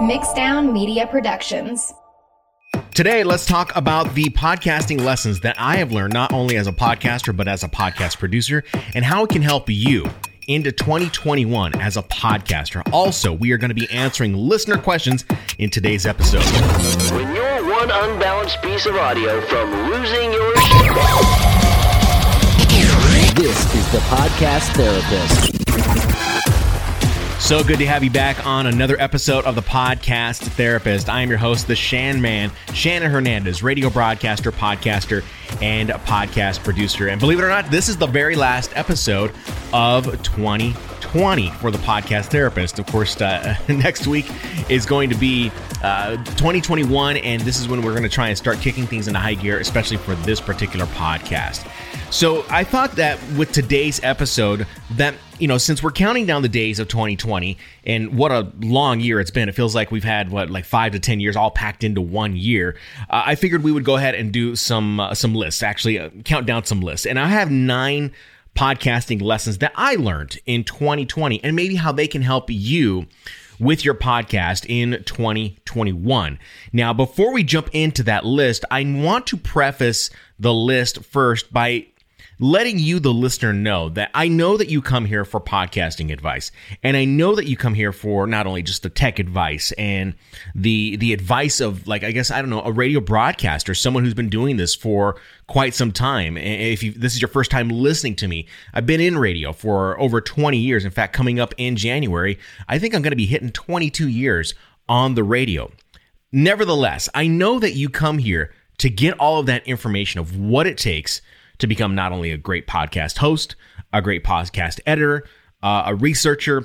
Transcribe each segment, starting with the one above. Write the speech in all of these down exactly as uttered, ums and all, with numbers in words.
Mixed Down Media Productions. Today, let's talk about the podcasting lessons that I have learned, not only as a podcaster, but as a podcast producer, and how it can help you into twenty twenty-one as a podcaster. Also, we are going to be answering listener questions in today's episode. When you're one unbalanced piece of audio from losing your shit. This is The Podcast Therapist. So good to have you back on another episode of The Podcast Therapist. I am your host, the Shan Man, Shannon Hernandez, radio broadcaster, podcaster, and a podcast producer. And believe it or not, this is the very last episode of twenty twenty for The Podcast Therapist. Of course, uh, next week is going to be uh, twenty twenty-one, and this is when we're going to try and start kicking things into high gear, especially for this particular podcast. So I thought that with today's episode that, you know, since we're counting down the days of twenty twenty and what a long year it's been, it feels like we've had, what, like five to ten years all packed into one year. Uh, I figured we would go ahead and do some, uh, some lists, actually uh, count down some lists. And I have nine podcasting lessons that I learned in twenty twenty and maybe how they can help you with your podcast in twenty twenty-one. Now, before we jump into that list, I want to preface the list first by letting you, the listener, know that I know that you come here for podcasting advice. And I know that you come here for not only just the tech advice and the the advice of, like, I guess, I don't know, a radio broadcaster, someone who's been doing this for quite some time. And if you, this is your first time listening to me, I've been in radio for over twenty years. In fact, coming up in January, I think I'm going to be hitting twenty-two years on the radio. Nevertheless, I know that you come here to get all of that information of what it takes to become not only a great podcast host, a great podcast editor, uh, a researcher,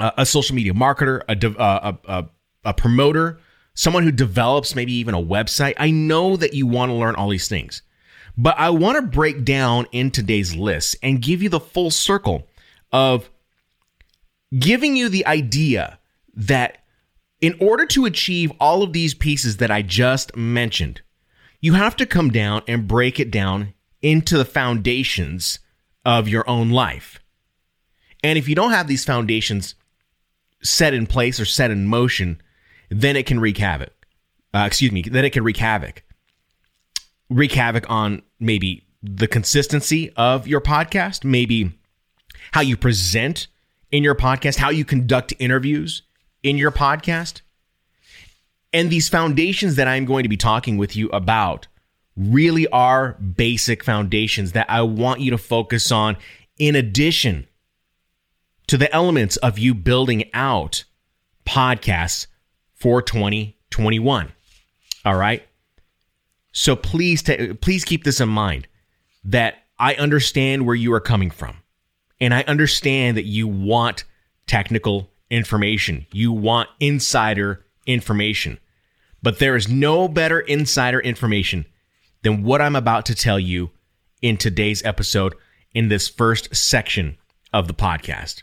uh, a social media marketer, a, de- uh, a, a, a promoter, someone who develops maybe even a website. I know that you want to learn all these things, but I want to break down in today's list and give you the full circle of giving you the idea that in order to achieve all of these pieces that I just mentioned, you have to come down and break it down into the foundations of your own life. And if you don't have these foundations set in place or set in motion, then it can wreak havoc. Uh, excuse me, then it can wreak havoc. Wreak havoc on maybe the consistency of your podcast, maybe how you present in your podcast, how you conduct interviews in your podcast. And these foundations that I'm going to be talking with you about really are basic foundations that I want you to focus on in addition to the elements of you building out podcasts for twenty twenty-one. All right? So please ta- please keep this in mind, that I understand where you are coming from, and I understand that you want technical information. You want insider information. But there is no better insider information than what I'm about to tell you in today's episode, in this first section of the podcast.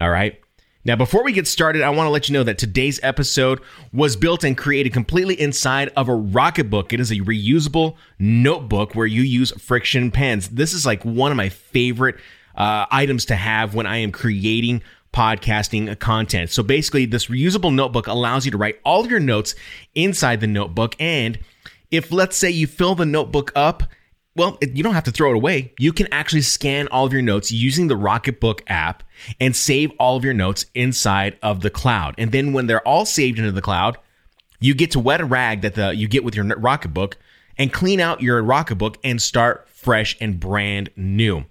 All right? Now, before we get started, I want to let you know that today's episode was built and created completely inside of a Rocketbook. It is a reusable notebook where you use friction pens. This is like one of my favorite uh, items to have when I am creating podcasting content. So basically, this reusable notebook allows you to write all of your notes inside the notebook, and if, let's say, you fill the notebook up, well, you don't have to throw it away. You can actually scan all of your notes using the Rocketbook app and save all of your notes inside of the cloud. And then when they're all saved into the cloud, you get to wet a rag that the, you get with your Rocketbook and clean out your Rocketbook and start fresh and brand new.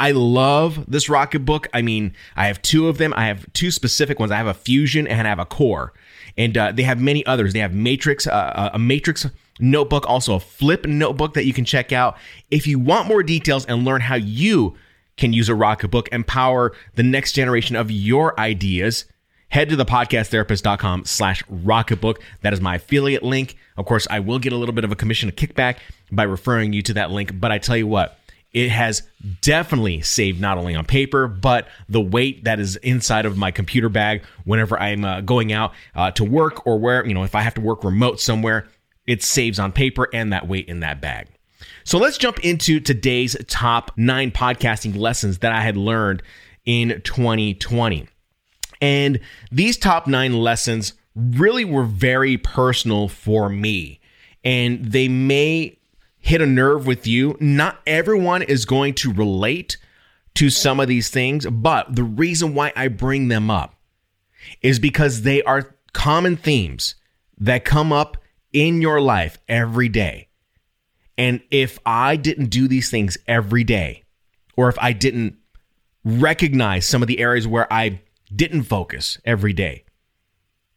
I love this Rocketbook. I mean, I have two of them. I have two specific ones. I have a Fusion and I have a Core. And uh, they have many others. They have Matrix, uh, a Matrix notebook, also a Flip notebook that you can check out. If you want more details and learn how you can use a Rocketbook and power the next generation of your ideas, head to thepodcasttherapist.com slash Rocketbook. That is my affiliate link. Of course, I will get a little bit of a commission, a kickback by referring you to that link. But I tell you what, it has definitely saved not only on paper, but the weight that is inside of my computer bag whenever I'm uh, going out uh, to work, or where, you know, if I have to work remote somewhere, it saves on paper and that weight in that bag. So let's jump into today's top nine podcasting lessons that I had learned in twenty twenty. And these top nine lessons really were very personal for me, and they may hit a nerve with you. Not everyone is going to relate to some of these things, but the reason why I bring them up is because they are common themes that come up in your life every day. And if I didn't do these things every day, or if I didn't recognize some of the areas where I didn't focus every day,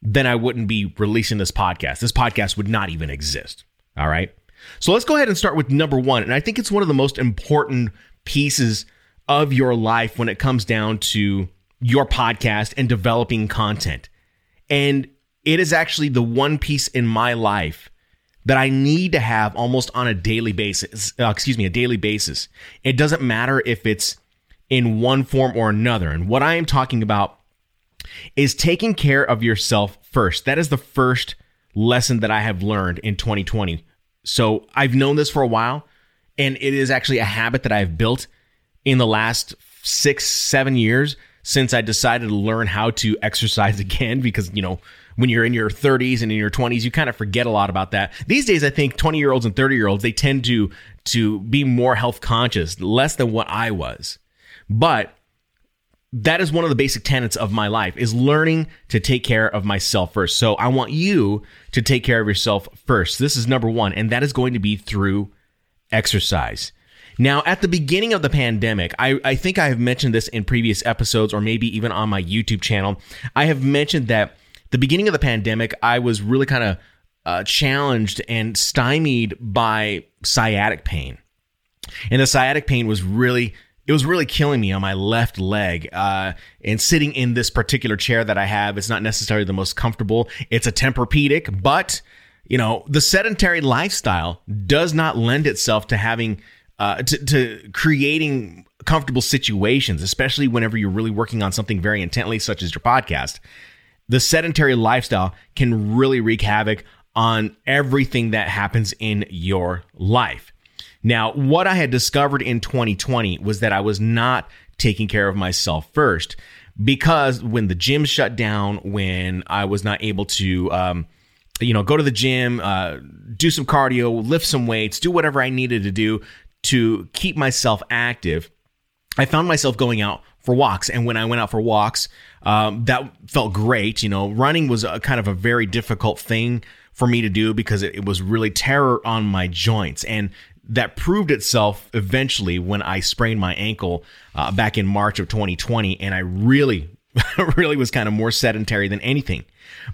then I wouldn't be releasing this podcast. This podcast would not even exist. All right. So let's go ahead and start with number one. And I think it's one of the most important pieces of your life when it comes down to your podcast and developing content. And it is actually the one piece in my life that I need to have almost on a daily basis, uh, excuse me, a daily basis. It doesn't matter if it's in one form or another. And what I am talking about is taking care of yourself first. That is the first lesson that I have learned in twenty twenty. So I've known this for a while, and it is actually a habit that I've built in the last six, seven years since I decided to learn how to exercise again, because, you know, when you're in your thirties and in your twenties, you kind of forget a lot about that. These days, I think twenty-year-olds and thirty-year-olds, they tend to, to be more health conscious, less than what I was. But that is one of the basic tenets of my life, is learning to take care of myself first. So I want you to take care of yourself first. This is number one, and that is going to be through exercise. Now, at the beginning of the pandemic, I, I think I have mentioned this in previous episodes, or maybe even on my YouTube channel. I have mentioned that the beginning of the pandemic, I was really kind of uh, challenged and stymied by sciatic pain. And the sciatic pain was really It was really killing me on my left leg, uh, and sitting in this particular chair that I have, it's not necessarily the most comfortable. It's a Tempur-Pedic, but you know, the sedentary lifestyle does not lend itself to having, uh, to, to creating comfortable situations, especially whenever you're really working on something very intently, such as your podcast. The sedentary lifestyle can really wreak havoc on everything that happens in your life. Now, what I had discovered in twenty twenty was that I was not taking care of myself first, because when the gym shut down, when I was not able to, um, you know, go to the gym, uh, do some cardio, lift some weights, do whatever I needed to do to keep myself active, I found myself going out for walks. And when I went out for walks, um, that felt great. You know, running was a kind of a very difficult thing for me to do because it, it was really terror on my joints. And that proved itself eventually when I sprained my ankle uh, back in March of twenty twenty, and I really, really was kind of more sedentary than anything.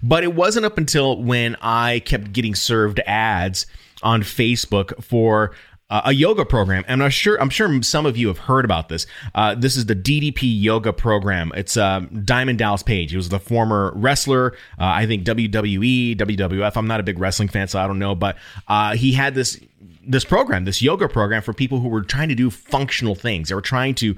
But it wasn't up until when I kept getting served ads on Facebook for uh, a yoga program. And I'm sure, I'm sure some of you have heard about this. Uh, this is the D D P yoga program. It's um, Diamond Dallas Page. He was the former wrestler. Uh, I think W W E, W W F. I'm not a big wrestling fan, so I don't know. But uh, he had this. This program, this yoga program for people who were trying to do functional things. They were trying to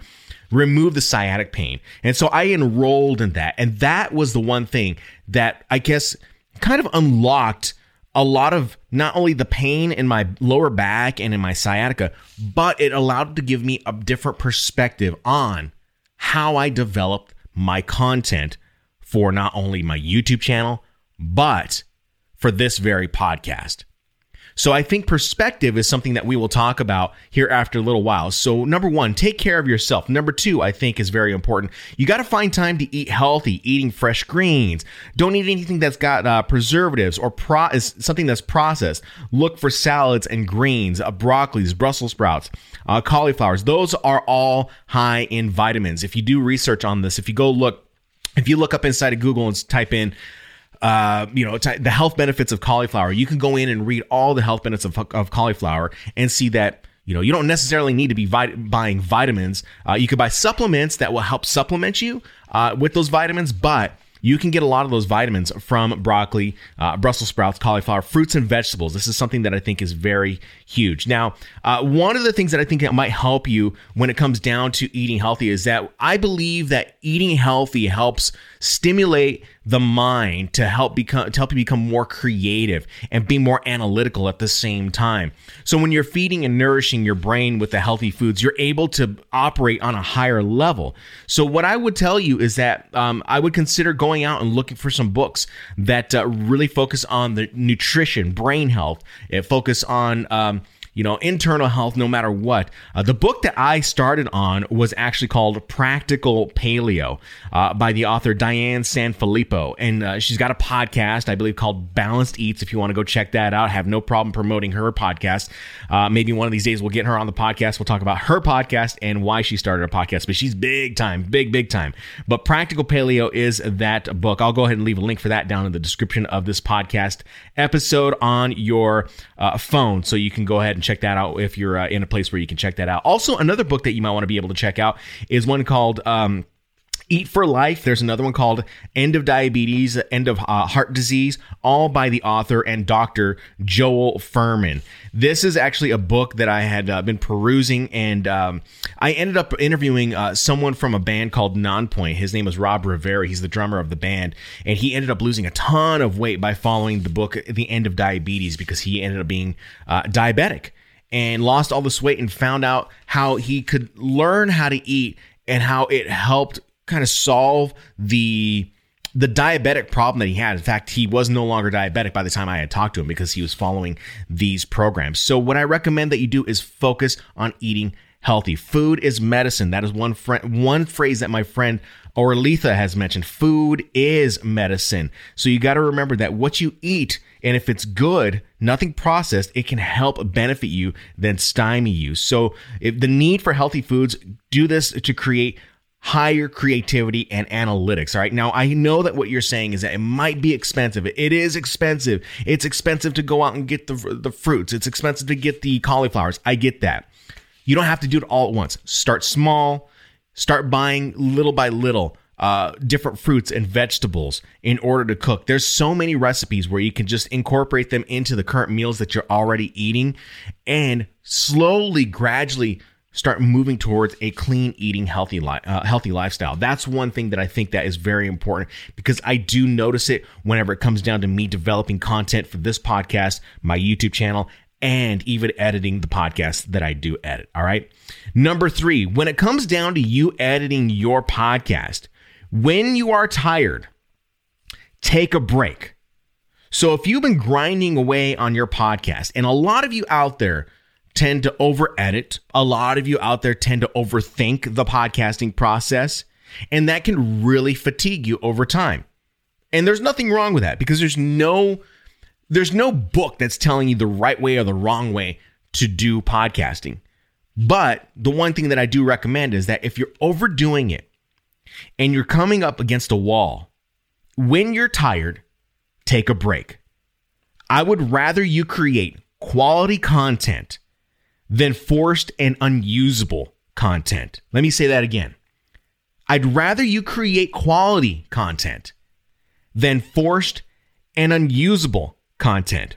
remove the sciatic pain. And so I enrolled in that. And that was the one thing that I guess kind of unlocked a lot of not only the pain in my lower back and in my sciatica, but it allowed to give me a different perspective on how I developed my content for not only my YouTube channel, but for this very podcast. So I think perspective is something that we will talk about here after a little while. So number one, take care of yourself. Number two, I think is very important. You got to find time to eat healthy, eating fresh greens. Don't eat anything that's got uh, preservatives or pro- is something that's processed. Look for salads and greens, uh, broccolis, Brussels sprouts, uh, cauliflowers. Those are all high in vitamins. If you do research on this, if you go look, if you look up inside of Google and type in Uh, you know, the health benefits of cauliflower, you can go in and read all the health benefits of, of cauliflower and see that, you know, you don't necessarily need to be vit- buying vitamins. Uh, you could buy supplements that will help supplement you uh, with those vitamins, but you can get a lot of those vitamins from broccoli, uh, Brussels sprouts, cauliflower, fruits and vegetables. This is something that I think is very huge. Now, uh, one of the things that I think that might help you when it comes down to eating healthy is that I believe that eating healthy helps stimulate the mind to help become to help you become more creative and be more analytical at the same time. So when you're feeding and nourishing your brain with the healthy foods, you're able to operate on a higher level. So what I would tell you is that um, I would consider going out and looking for some books that uh, really focus on the nutrition, brain health, and focus on um, you know, internal health, no matter what. Uh, the book that I started on was actually called Practical Paleo uh, by the author Diane Sanfilippo. And uh, she's got a podcast, I believe, called Balanced Eats. If you want to go check that out, I have no problem promoting her podcast. Uh, maybe one of these days we'll get her on the podcast. We'll talk about her podcast and why she started a podcast. But she's big time, big, big time. But Practical Paleo is that book. I'll go ahead and leave a link for that down in the description of this podcast episode on your uh, phone. So you can go ahead and check that out if you're uh, in a place where you can check that out. Also, another book that you might want to be able to check out is one called um, Eat for Life. There's another one called End of Diabetes, End of uh, Heart Disease, all by the author and Doctor Joel Furman. This is actually a book that I had uh, been perusing, and um, I ended up interviewing uh, someone from a band called Nonpoint. His name is Rob Rivera. He's the drummer of the band, and he ended up losing a ton of weight by following the book The End of Diabetes because he ended up being uh, diabetic and lost all this weight and found out how he could learn how to eat and how it helped kind of solve the the diabetic problem that he had. In fact, he was no longer diabetic by the time I had talked to him because he was following these programs. So what I recommend that you do is focus on eating healthy. Food is medicine. That is one friend, one phrase that my friend Orletha has mentioned. Food is medicine. So you got to remember that what you eat, and if it's good, nothing processed, it can help benefit you than stymie you. So if the need for healthy foods, do this to create higher creativity and analytics. All right. Now, I know that what you're saying is that it might be expensive. It is expensive. It's expensive to go out and get the, the fruits. It's expensive to get the cauliflowers. I get that. You don't have to do it all at once. Start small. Start buying little by little uh, different fruits and vegetables in order to cook. There's so many recipes where you can just incorporate them into the current meals that you're already eating and slowly, gradually start moving towards a clean eating, healthy li- uh, healthy lifestyle. That's one thing that I think that is very important because I do notice it whenever it comes down to me developing content for this podcast, my YouTube channel, and even editing the podcast that I do edit. All right. Number three, when it comes down to you editing your podcast, when you are tired, take a break. So if you've been grinding away on your podcast, and a lot of you out there tend to over edit, a lot of you out there tend to overthink the podcasting process, and that can really fatigue you over time. And there's nothing wrong with that because there's no There's no book that's telling you the right way or the wrong way to do podcasting. But the one thing that I do recommend is that if you're overdoing it and you're coming up against a wall, when you're tired, take a break. I would rather you create quality content than forced and unusable content. Let me say that again. I'd rather you create quality content than forced and unusable content.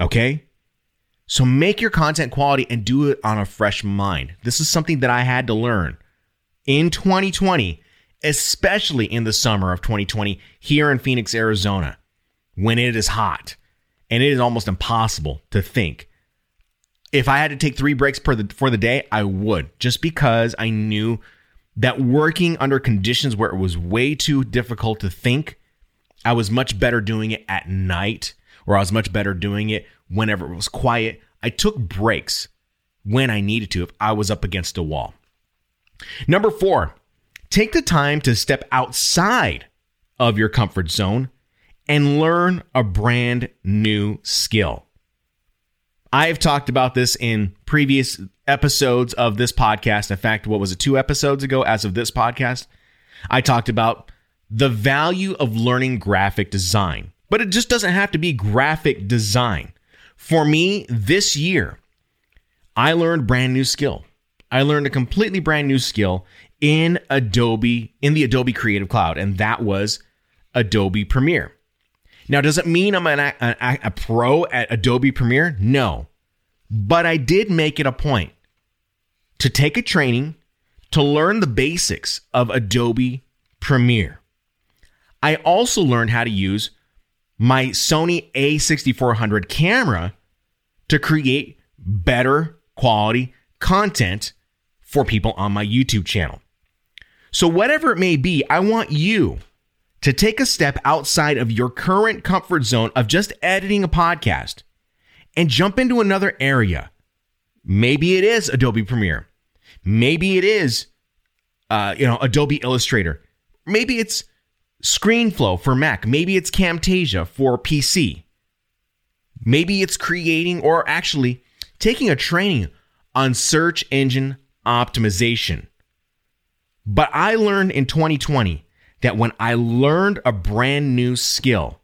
Okay? So make your content quality and do it on a fresh mind. This is something that I had to learn in twenty twenty, especially in the summer of twenty twenty here in Phoenix, Arizona, when it is hot and it is almost impossible to think. If I had to take three breaks per the, for the day, I would, just because I knew that working under conditions where it was way too difficult to think, I was much better doing it at night, or I was much better doing it whenever it was quiet. I took breaks when I needed to if I was up against a wall. Number four, take the time to step outside of your comfort zone and learn a brand new skill. I've talked about this in previous episodes of this podcast. In fact, what was it, two episodes ago as of this podcast? I talked about the value of learning graphic design, but it just doesn't have to be graphic design. For me, this year, I learned a brand new skill. I learned a completely brand new skill in Adobe, in the Adobe Creative Cloud, and that was Adobe Premiere. Now, does it mean I'm an, a, a pro at Adobe Premiere? No, but I did make it a point to take a training to learn the basics of Adobe Premiere. I also learned how to use my Sony A sixty-four hundred camera to create better quality content for people on my YouTube channel. So whatever it may be, I want you to take a step outside of your current comfort zone of just editing a podcast and jump into another area. Maybe it is Adobe Premiere. Maybe it is uh, you know, Adobe Illustrator. Maybe it's ScreenFlow for Mac. Maybe it's Camtasia for P C. Maybe it's creating or actually taking a training on search engine optimization. But I learned in twenty twenty that when I learned a brand new skill,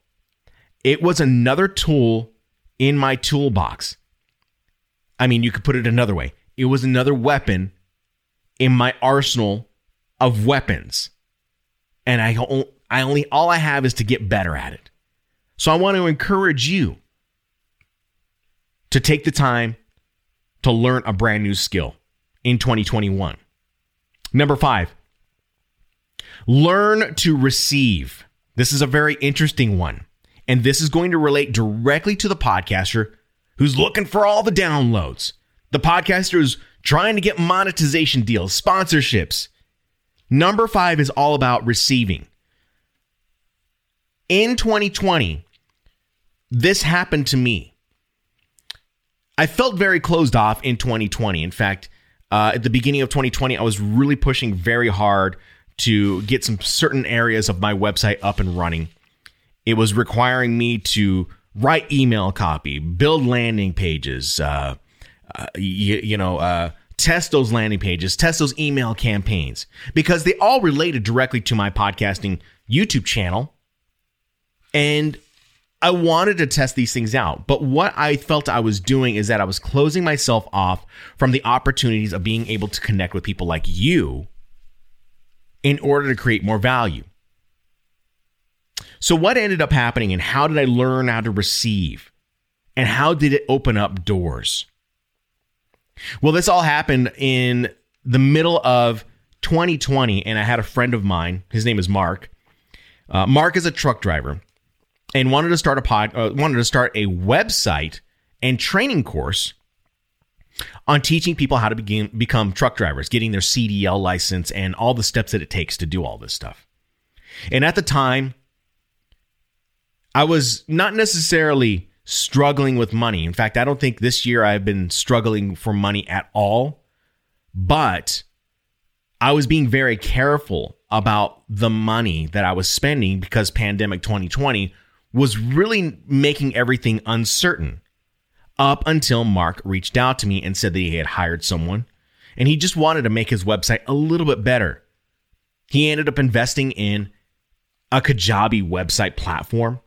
it was another tool in my toolbox. I mean, you could put it another way. It was another weapon in my arsenal of weapons. And I, I only, all I have is to get better at it. So I want to encourage you to take the time to learn a brand new skill in twenty twenty-one. Number five, learn to receive. This is a very interesting one. And this is going to relate directly to the podcaster who's looking for all the downloads. The podcaster who's trying to get monetization deals, sponsorships. Number five is all about receiving. In twenty twenty, this happened to me. I felt very closed off in twenty twenty. In fact, Uh, at the beginning of twenty twenty, I was really pushing very hard to get some certain areas of my website up and running. It was requiring me to write email copy, build landing pages, uh, uh, you, you know, uh, test those landing pages, test those email campaigns, because they all related directly to my podcasting YouTube channel. And I wanted to test these things out, but what I felt I was doing is that I was closing myself off from the opportunities of being able to connect with people like you in order to create more value. So what ended up happening, and how did I learn how to receive, and how did it open up doors? Well, this all happened in the middle of twenty twenty, and I had a friend of mine. His name is Mark. Uh, Mark is a truck driver. And wanted to start a pod, uh, wanted to start a website and training course on teaching people how to begin, become truck drivers, getting their C D L license and all the steps that it takes to do all this stuff. And at the time, I was not necessarily struggling with money. In fact, I don't think this year I've been struggling for money at all, but I was being very careful about the money that I was spending because pandemic twenty twenty was really making everything uncertain up until Mark reached out to me and said that he had hired someone and he just wanted to make his website a little bit better. He ended up investing in a Kajabi website platform,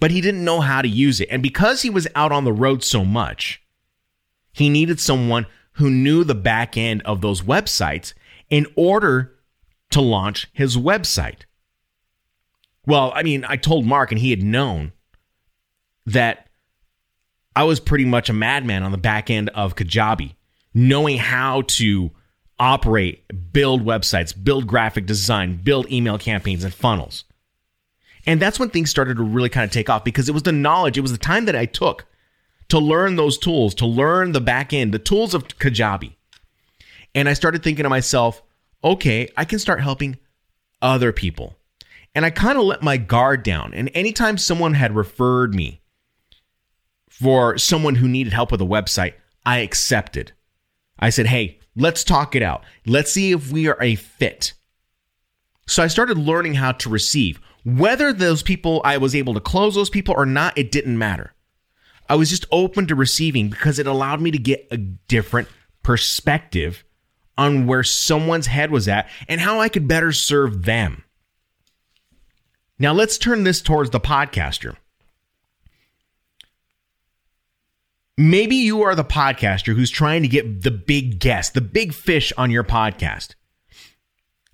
but he didn't know how to use it. And because he was out on the road so much, he needed someone who knew the back end of those websites in order to launch his website. Well, I mean, I told Mark and he had known that I was pretty much a madman on the back end of Kajabi, knowing how to operate, build websites, build graphic design, build email campaigns and funnels. And that's when things started to really kind of take off because it was the knowledge, it was the time that I took to learn those tools, to learn the back end, the tools of Kajabi. And I started thinking to myself, okay, I can start helping other people. And I kind of let my guard down. And anytime someone had referred me for someone who needed help with a website, I accepted. I said, hey, let's talk it out. Let's see if we are a fit. So I started learning how to receive. Whether those people, I was able to close those people or not, it didn't matter. I was just open to receiving because it allowed me to get a different perspective on where someone's head was at and how I could better serve them. Now let's turn this towards the podcaster. Maybe you are the podcaster who's trying to get the big guest, the big fish on your podcast.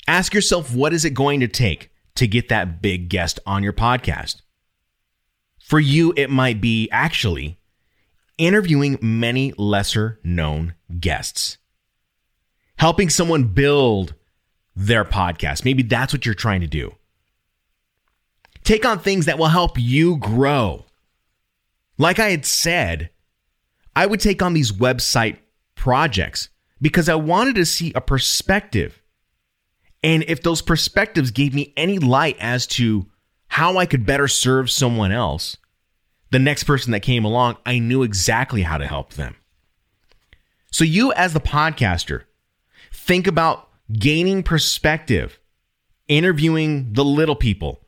Ask yourself, what is it going to take to get that big guest on your podcast? For you, it might be actually interviewing many lesser known guests, helping someone build their podcast. Maybe that's what you're trying to do. Take on things that will help you grow. Like I had said, I would take on these website projects because I wanted to see a perspective. And if those perspectives gave me any light as to how I could better serve someone else, the next person that came along, I knew exactly how to help them. So you as the podcaster, think about gaining perspective, interviewing the little people,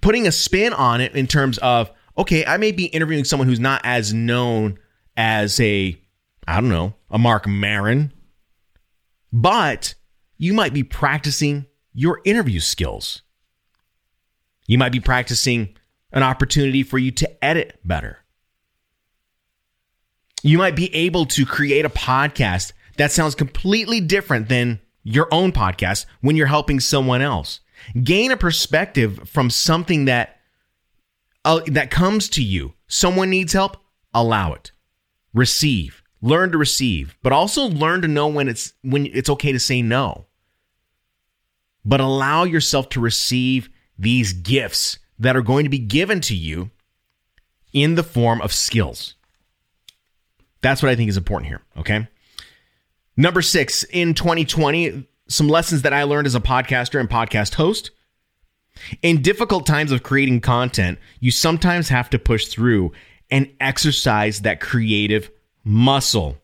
putting a spin on it in terms of, okay, I may be interviewing someone who's not as known as a, I don't know, a Mark Maron, but you might be practicing your interview skills. You might be practicing an opportunity for you to edit better. You might be able to create a podcast that sounds completely different than your own podcast when you're helping someone else. Gain a perspective from something that uh, that comes to you. Someone needs help, allow it. Receive, learn to receive, but also learn to know when it's when it's okay to say no. But allow yourself to receive these gifts that are going to be given to you in the form of skills. That's what I think is important here, okay? Number six, in twenty twenty, some lessons that I learned as a podcaster and podcast host. In difficult times of creating content, you sometimes have to push through and exercise that creative muscle.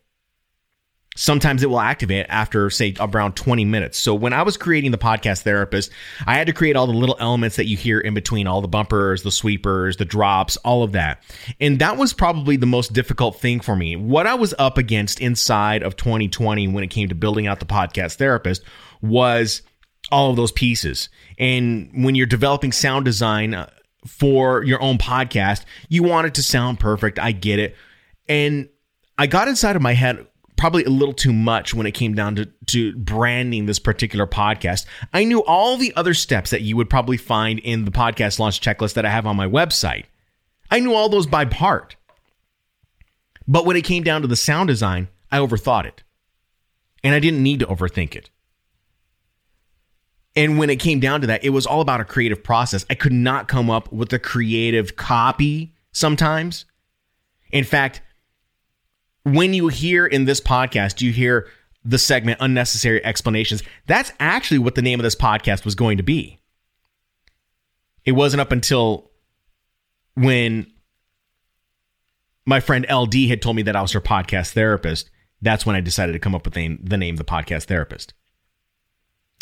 Sometimes it will activate after, say, around twenty minutes. So when I was creating The Podcast Therapist, I had to create all the little elements that you hear in between, all the bumpers, the sweepers, the drops, all of that. And that was probably the most difficult thing for me. What I was up against inside of twenty twenty when it came to building out The Podcast Therapist was all of those pieces. And when you're developing sound design for your own podcast, you want it to sound perfect. I get it. And I got inside of my head probably a little too much when it came down to, to branding this particular podcast. I knew all the other steps that you would probably find in the podcast launch checklist that I have on my website. I knew all those by heart. But when it came down to the sound design, I overthought it. And I didn't need to overthink it. And when it came down to that, it was all about a creative process. I could not come up with a creative copy sometimes. In fact, when you hear in this podcast, you hear the segment Unnecessary Explanations. That's actually what the name of this podcast was going to be. It wasn't up until when my friend L D had told me that I was her podcast therapist. That's when I decided to come up with the name, the name The Podcast Therapist.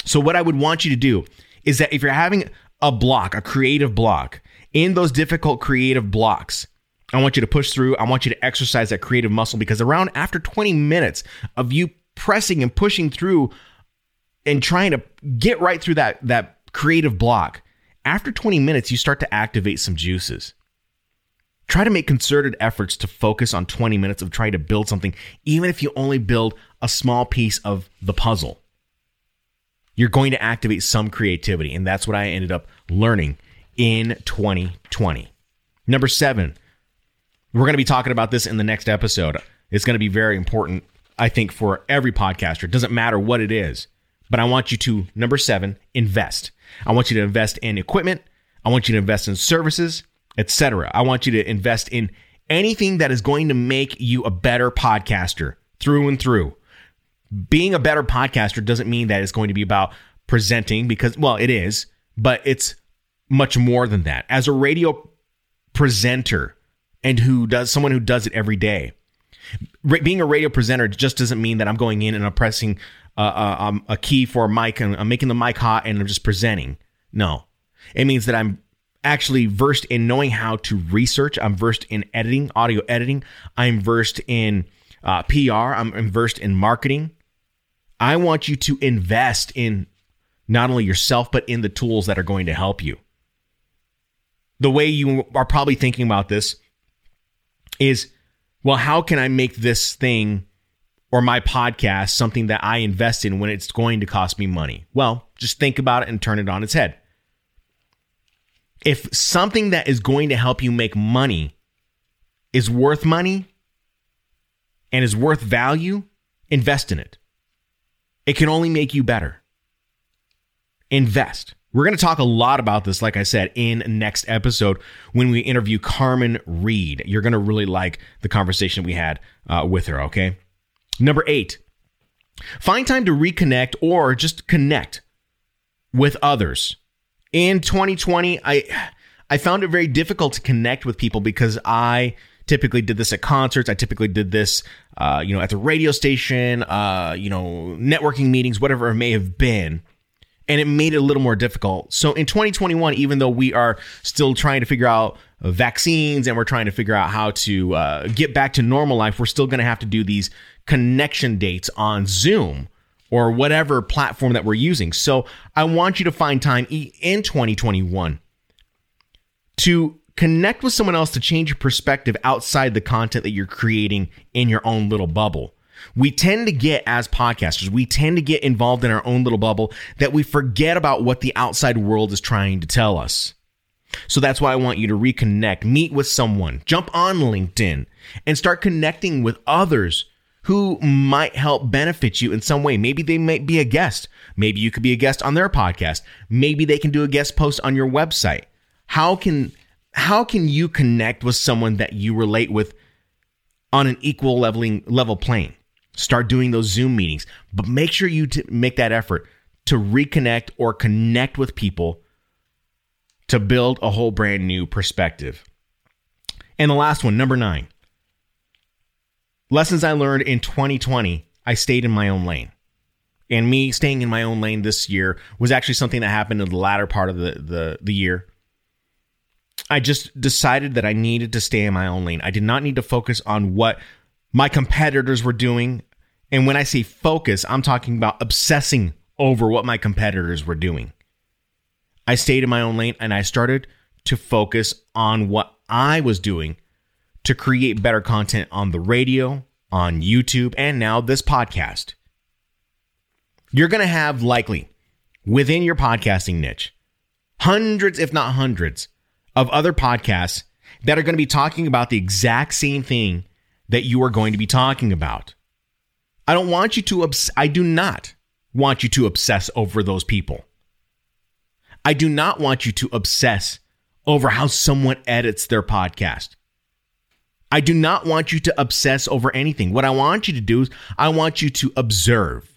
So what I would want you to do is that if you're having a block, a creative block, in those difficult creative blocks, I want you to push through. I want you to exercise that creative muscle, because around after twenty minutes of you pressing and pushing through and trying to get right through that, that creative block, after twenty minutes, you start to activate some juices. Try to make concerted efforts to focus on twenty minutes of trying to build something, even if you only build a small piece of the puzzle. You're going to activate some creativity, and that's what I ended up learning in twenty twenty. Number seven. We're going to be talking about this in the next episode. It's going to be very important, I think, for every podcaster. It doesn't matter what it is, but I want you to, number seven, invest. I want you to invest in equipment. I want you to invest in services, et cetera. I want you to invest in anything that is going to make you a better podcaster through and through. Being a better podcaster doesn't mean that it's going to be about presenting, because, well, it is, but it's much more than that. As a radio presenter, and who does someone who does it every day. Being a radio presenter just doesn't mean that I'm going in and I'm pressing a, a, a key for a mic and I'm making the mic hot and I'm just presenting. No, it means that I'm actually versed in knowing how to research. I'm versed in editing, audio editing. I'm versed in uh, P R. I'm versed in marketing. I want you to invest in not only yourself, but in the tools that are going to help you. The way you are probably thinking about this is, well, how can I make this thing or my podcast something that I invest in when it's going to cost me money? Well, just think about it and turn it on its head. If something that is going to help you make money is worth money and is worth value, invest in it. It can only make you better. Invest. We're going to talk a lot about this, like I said, in next episode when we interview Carmen Reed. You're going to really like the conversation we had uh, with her, okay? Number eight, find time to reconnect or just connect with others. In twenty twenty, I I found it very difficult to connect with people because I typically did this at concerts. I typically did this, uh, you know, at the radio station, uh, you know, networking meetings, whatever it may have been. And it made it a little more difficult. So in twenty twenty-one, even though we are still trying to figure out vaccines and we're trying to figure out how to uh, get back to normal life, we're still going to have to do these connection dates on Zoom or whatever platform that we're using. So I want you to find time in twenty twenty-one to connect with someone else to change your perspective outside the content that you're creating in your own little bubble. We tend to get, as podcasters, we tend to get involved in our own little bubble that we forget about what the outside world is trying to tell us. So that's why I want you to reconnect, meet with someone, jump on LinkedIn, and start connecting with others who might help benefit you in some way. Maybe they might be a guest. Maybe you could be a guest on their podcast. Maybe they can do a guest post on your website. How can, how can you connect with someone that you relate with on an equal leveling level plane? Start doing those Zoom meetings, but make sure you t- make that effort to reconnect or connect with people to build a whole brand new perspective. And the last one, number nine, lessons I learned in twenty twenty, I stayed in my own lane. And me staying in my own lane this year was actually something that happened in the latter part of the, the, the year. I just decided that I needed to stay in my own lane. I did not need to focus on what my competitors were doing. And when I say focus, I'm talking about obsessing over what my competitors were doing. I stayed in my own lane and I started to focus on what I was doing to create better content on the radio, on YouTube, and now this podcast. You're going to have likely within your podcasting niche, hundreds, if not hundreds, of other podcasts that are going to be talking about the exact same thing that you are going to be talking about. I don't want you to, obs- I do not want you to obsess over those people. I do not want you to obsess over how someone edits their podcast. I do not want you to obsess over anything. What I want you to do is I want you to observe.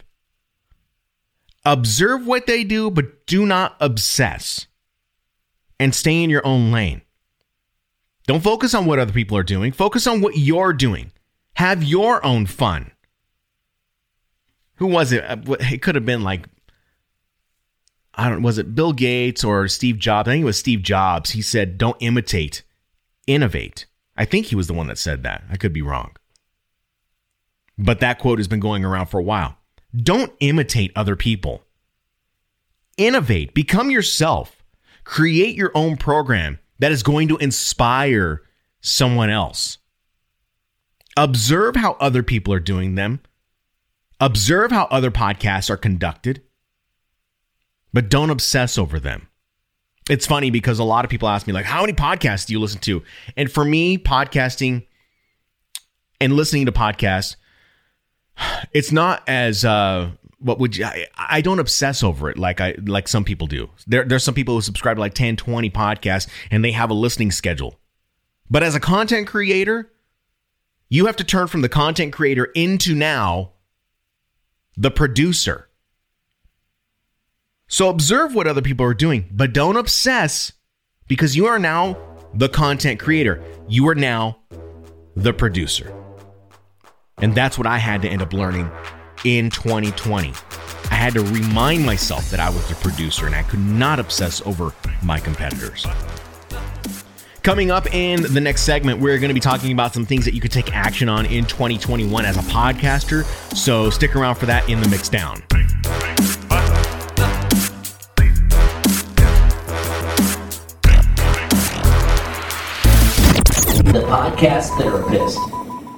Observe what they do, but do not obsess. And stay in your own lane. Don't focus on what other people are doing. Focus on what you're doing. Have your own fun. Who was it? It could have been like, I don't, was it Bill Gates or Steve Jobs? I think it was Steve Jobs. He said, don't imitate, innovate. I think he was the one that said that. I could be wrong. But that quote has been going around for a while. Don't imitate other people. Innovate. Become yourself. Create your own program that is going to inspire someone else. Observe how other people are doing them. Observe how other podcasts are conducted, but don't obsess over them. It's funny because a lot of people ask me, like, how many podcasts do you listen to? And for me, podcasting and listening to podcasts, it's not as uh, what would you, I, I don't obsess over it like I like some people do. There, there's some people who subscribe to like ten, twenty podcasts and they have a listening schedule. But as a content creator, you have to turn from the content creator into now the producer. So observe what other people are doing, but don't obsess because you are now the content creator. You are now the producer. And that's what I had to end up learning in twenty twenty. I had to remind myself that I was the producer and I could not obsess over my competitors. Coming up in the next segment, we're going to be talking about some things that you could take action on in twenty twenty-one as a podcaster. So stick around for that in the Mixed Down. The Podcast Therapist.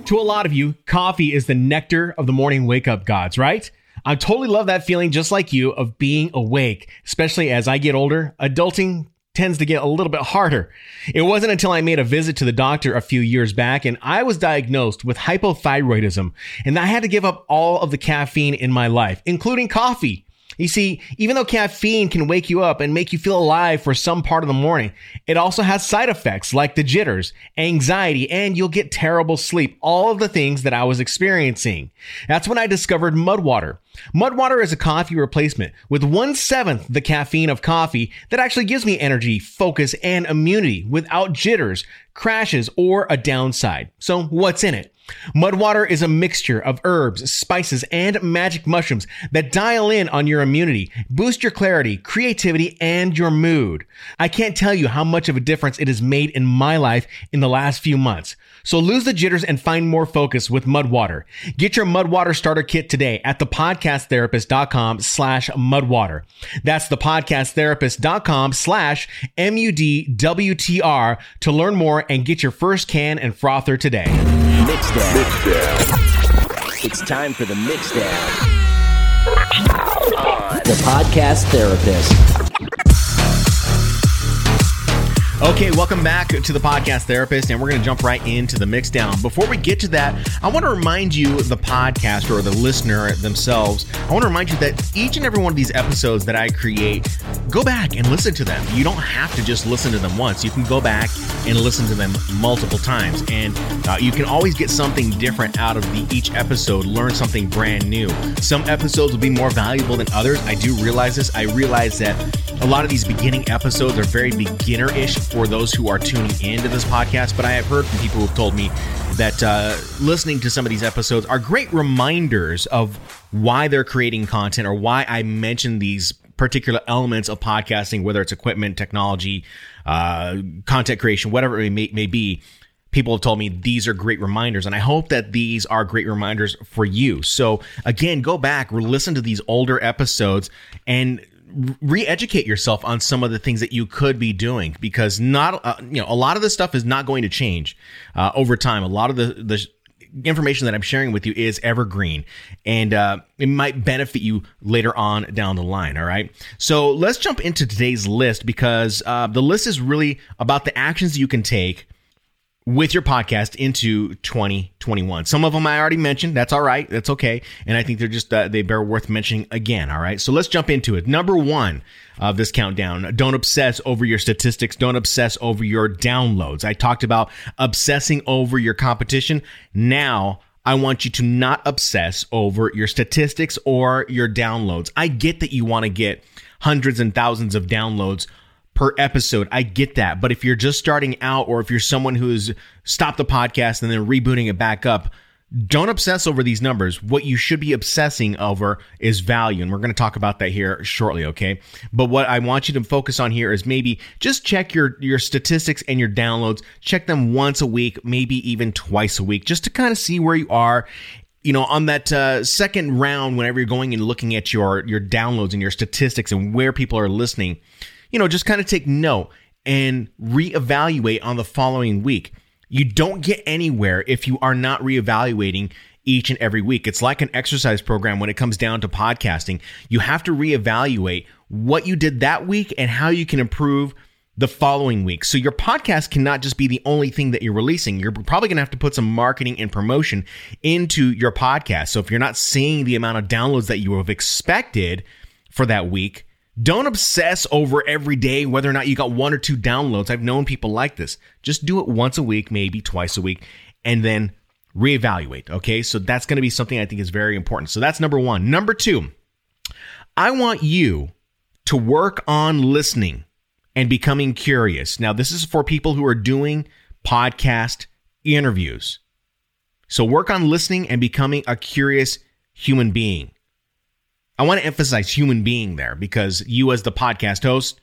To a lot of you, coffee is the nectar of the morning wake-up gods, right? I totally love that feeling, just like you, of being awake, especially as I get older. Adulting tends to get a little bit harder. It wasn't until I made a visit to the doctor a few years back, and I was diagnosed with hypothyroidism, and I had to give up all of the caffeine in my life, including coffee. You see, even though caffeine can wake you up and make you feel alive for some part of the morning, it also has side effects like the jitters, anxiety, and you'll get terrible sleep, all of the things that I was experiencing. That's when I discovered Mudwater. Mudwater is a coffee replacement with one-seventh the caffeine of coffee that actually gives me energy, focus, and immunity without jitters, crashes, or a downside. So what's in it? Mudwater is a mixture of herbs, spices, and magic mushrooms that dial in on your immunity, boost your clarity, creativity, and your mood. I can't tell you how much of a difference it has made in my life in the last few months. So lose the jitters and find more focus with Mudwater. Get your Mudwater starter kit today at thepodcasttherapist.com slash Mudwater. That's thepodcasttherapist.com slash M-U-D-W-T-R to learn more and get your first can and frother today. Mixed Down. Mixed Down. It's time for the Mixed Down. The Podcast Therapist. Okay, welcome back to The Podcast Therapist, and we're going to jump right into the Mixed Down. Before we get to that, I want to remind you, the podcaster or the listener themselves, I want to remind you that each and every one of these episodes that I create, go back and listen to them. You don't have to just listen to them once. You can go back and listen to them multiple times. And uh, you can always get something different out of the, each episode, learn something brand new. Some episodes will be more valuable than others. I do realize this. I realize that a lot of these beginning episodes are very beginner-ish for those who are tuning into this podcast. But I have heard from people who have told me that uh, listening to some of these episodes are great reminders of why they're creating content or why I mention these particular elements of podcasting, whether it's equipment, technology, uh, content creation, whatever it may, may be. People have told me these are great reminders, and I hope that these are great reminders for you. So again, go back, listen to these older episodes, and re-educate yourself on some of the things that you could be doing, because not uh, you know a lot of this stuff is not going to change uh, over time. A lot of the the information that I'm sharing with you is evergreen, and uh, it might benefit you later on down the line. All right. So let's jump into today's list, because uh, the list is really about the actions you can take with your podcast into twenty twenty-one. Some of them I already mentioned. That's all right. That's okay. And I think they're just, uh, they bear worth mentioning again. All right. So let's jump into it. Number one of this countdown, don't obsess over your statistics. Don't obsess over your downloads. I talked about obsessing over your competition. Now I want you to not obsess over your statistics or your downloads. I get that you want to get hundreds and thousands of downloads per episode. I get that. But if you're just starting out, or if you're someone who's stopped the podcast and then rebooting it back up, don't obsess over these numbers. What you should be obsessing over is value. And we're going to talk about that here shortly, okay? But what I want you to focus on here is maybe just check your, your statistics and your downloads. Check them once a week, maybe even twice a week, just to kind of see where you are. You know, on that uh, second round, whenever you're going and looking at your, your downloads and your statistics and where people are listening, you know, just kind of take note and reevaluate on the following week. You don't get anywhere if you are not reevaluating each and every week. It's like an exercise program when it comes down to podcasting. You have to reevaluate what you did that week and how you can improve the following week. So your podcast cannot just be the only thing that you're releasing. You're probably going to have to put some marketing and promotion into your podcast. So if you're not seeing the amount of downloads that you have expected for that week, don't obsess over every day whether or not you got one or two downloads. I've known people like this. Just do it once a week, maybe twice a week, and then reevaluate, okay? So that's going to be something I think is very important. So that's number one. Number two, I want you to work on listening and becoming curious. Now, this is for people who are doing podcast interviews. So work on listening and becoming a curious human being. I want to emphasize human being there, because you as the podcast host,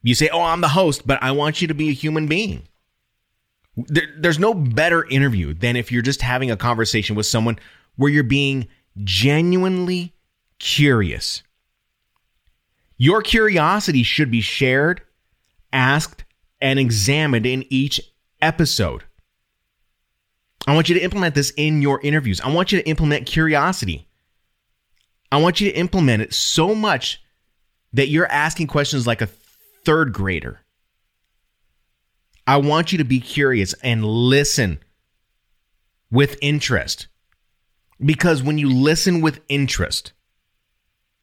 you say, oh, I'm the host, but I want you to be a human being. There, there's no better interview than if you're just having a conversation with someone where you're being genuinely curious. Your curiosity should be shared, asked, and examined in each episode. I want you to implement this in your interviews. I want you to implement curiosity. I want you to implement it so much that you're asking questions like a third grader. I want you to be curious and listen with interest. Because when you listen with interest,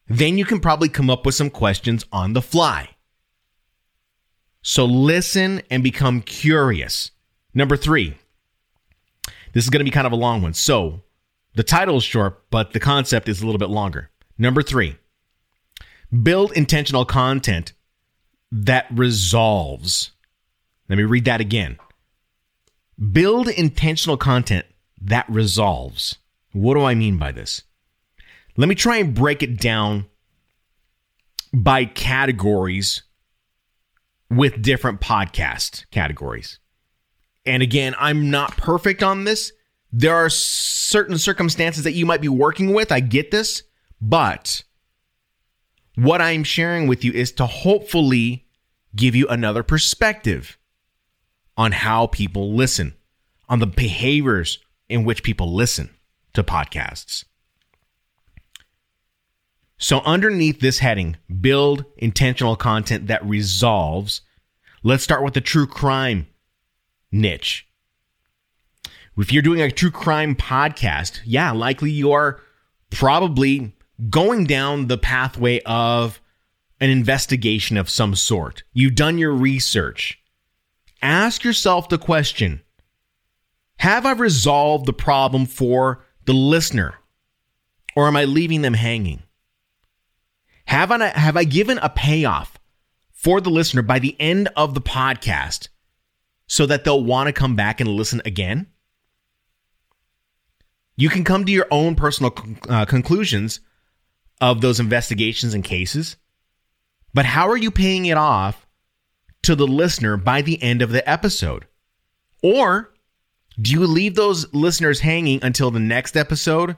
then you can probably come up with some questions on the fly. So listen and become curious. Number three, this is going to be kind of a long one. So the title is short, but the concept is a little bit longer. Number three, build intentional content that resolves. Let me read that again. Build intentional content that resolves. What do I mean by this? Let me try and break it down by categories with different podcast categories. And again, I'm not perfect on this. There are certain circumstances that you might be working with. I get this, but what I'm sharing with you is to hopefully give you another perspective on how people listen, on the behaviors in which people listen to podcasts. So underneath this heading, build intentional content that resolves, let's start with the true crime niche. If you're doing a true crime podcast, yeah, likely you are probably going down the pathway of an investigation of some sort. You've done your research. Ask yourself the question, have I resolved the problem for the listener, or am I leaving them hanging? Have I, have I given a payoff for the listener by the end of the podcast so that they'll want to come back and listen again? You can come to your own personal uh, conclusions of those investigations and cases, but how are you paying it off to the listener by the end of the episode? Or do you leave those listeners hanging until the next episode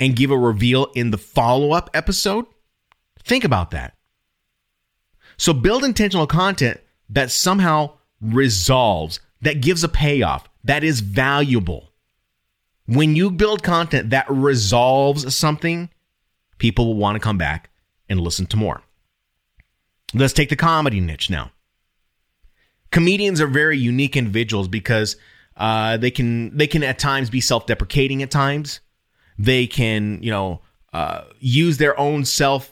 and give a reveal in the follow-up episode? Think about that. So build intentional content that somehow resolves, that gives a payoff, that is valuable. When you build content that resolves something, people will want to come back and listen to more. Let's take the comedy niche now. Comedians are very unique individuals because uh, they can they can at times be self-deprecating at times. They can, you know, uh, use their own self.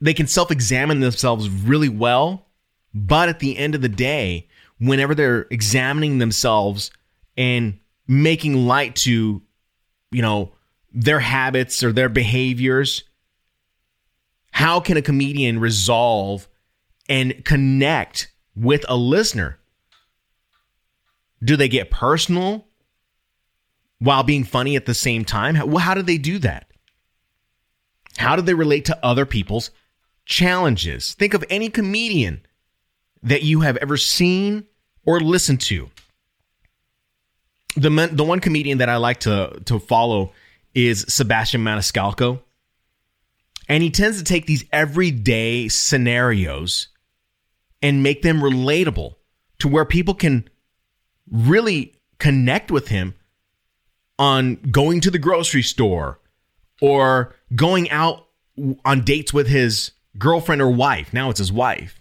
They can self-examine themselves really well, but at the end of the day, whenever they're examining themselves and making light to, you know, their habits or their behaviors, how can a comedian resolve and connect with a listener? Do they get personal while being funny at the same time? How, how do they do that? How do they relate to other people's challenges? Think of any comedian that you have ever seen or listened to. The men, the one comedian that I like to, to follow is Sebastian Maniscalco. And he tends to take these everyday scenarios and make them relatable to where people can really connect with him on going to the grocery store or going out on dates with his girlfriend or wife. Now it's his wife.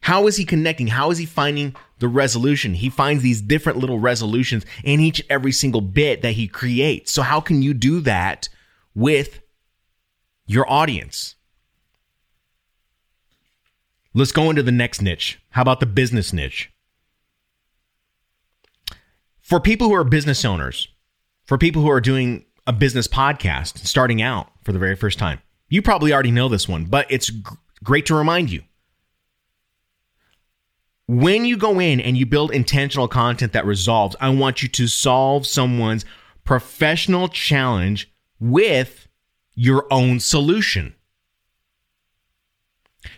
How is he connecting? How is he finding the resolution? He finds these different little resolutions in each and every single bit that he creates. So how can you do that with your audience? Let's go into the next niche. How about the business niche? For people who are business owners, for people who are doing a business podcast starting out for the very first time, you probably already know this one, but it's g- great to remind you. When you go in and you build intentional content that resolves, I want you to solve someone's professional challenge with your own solution.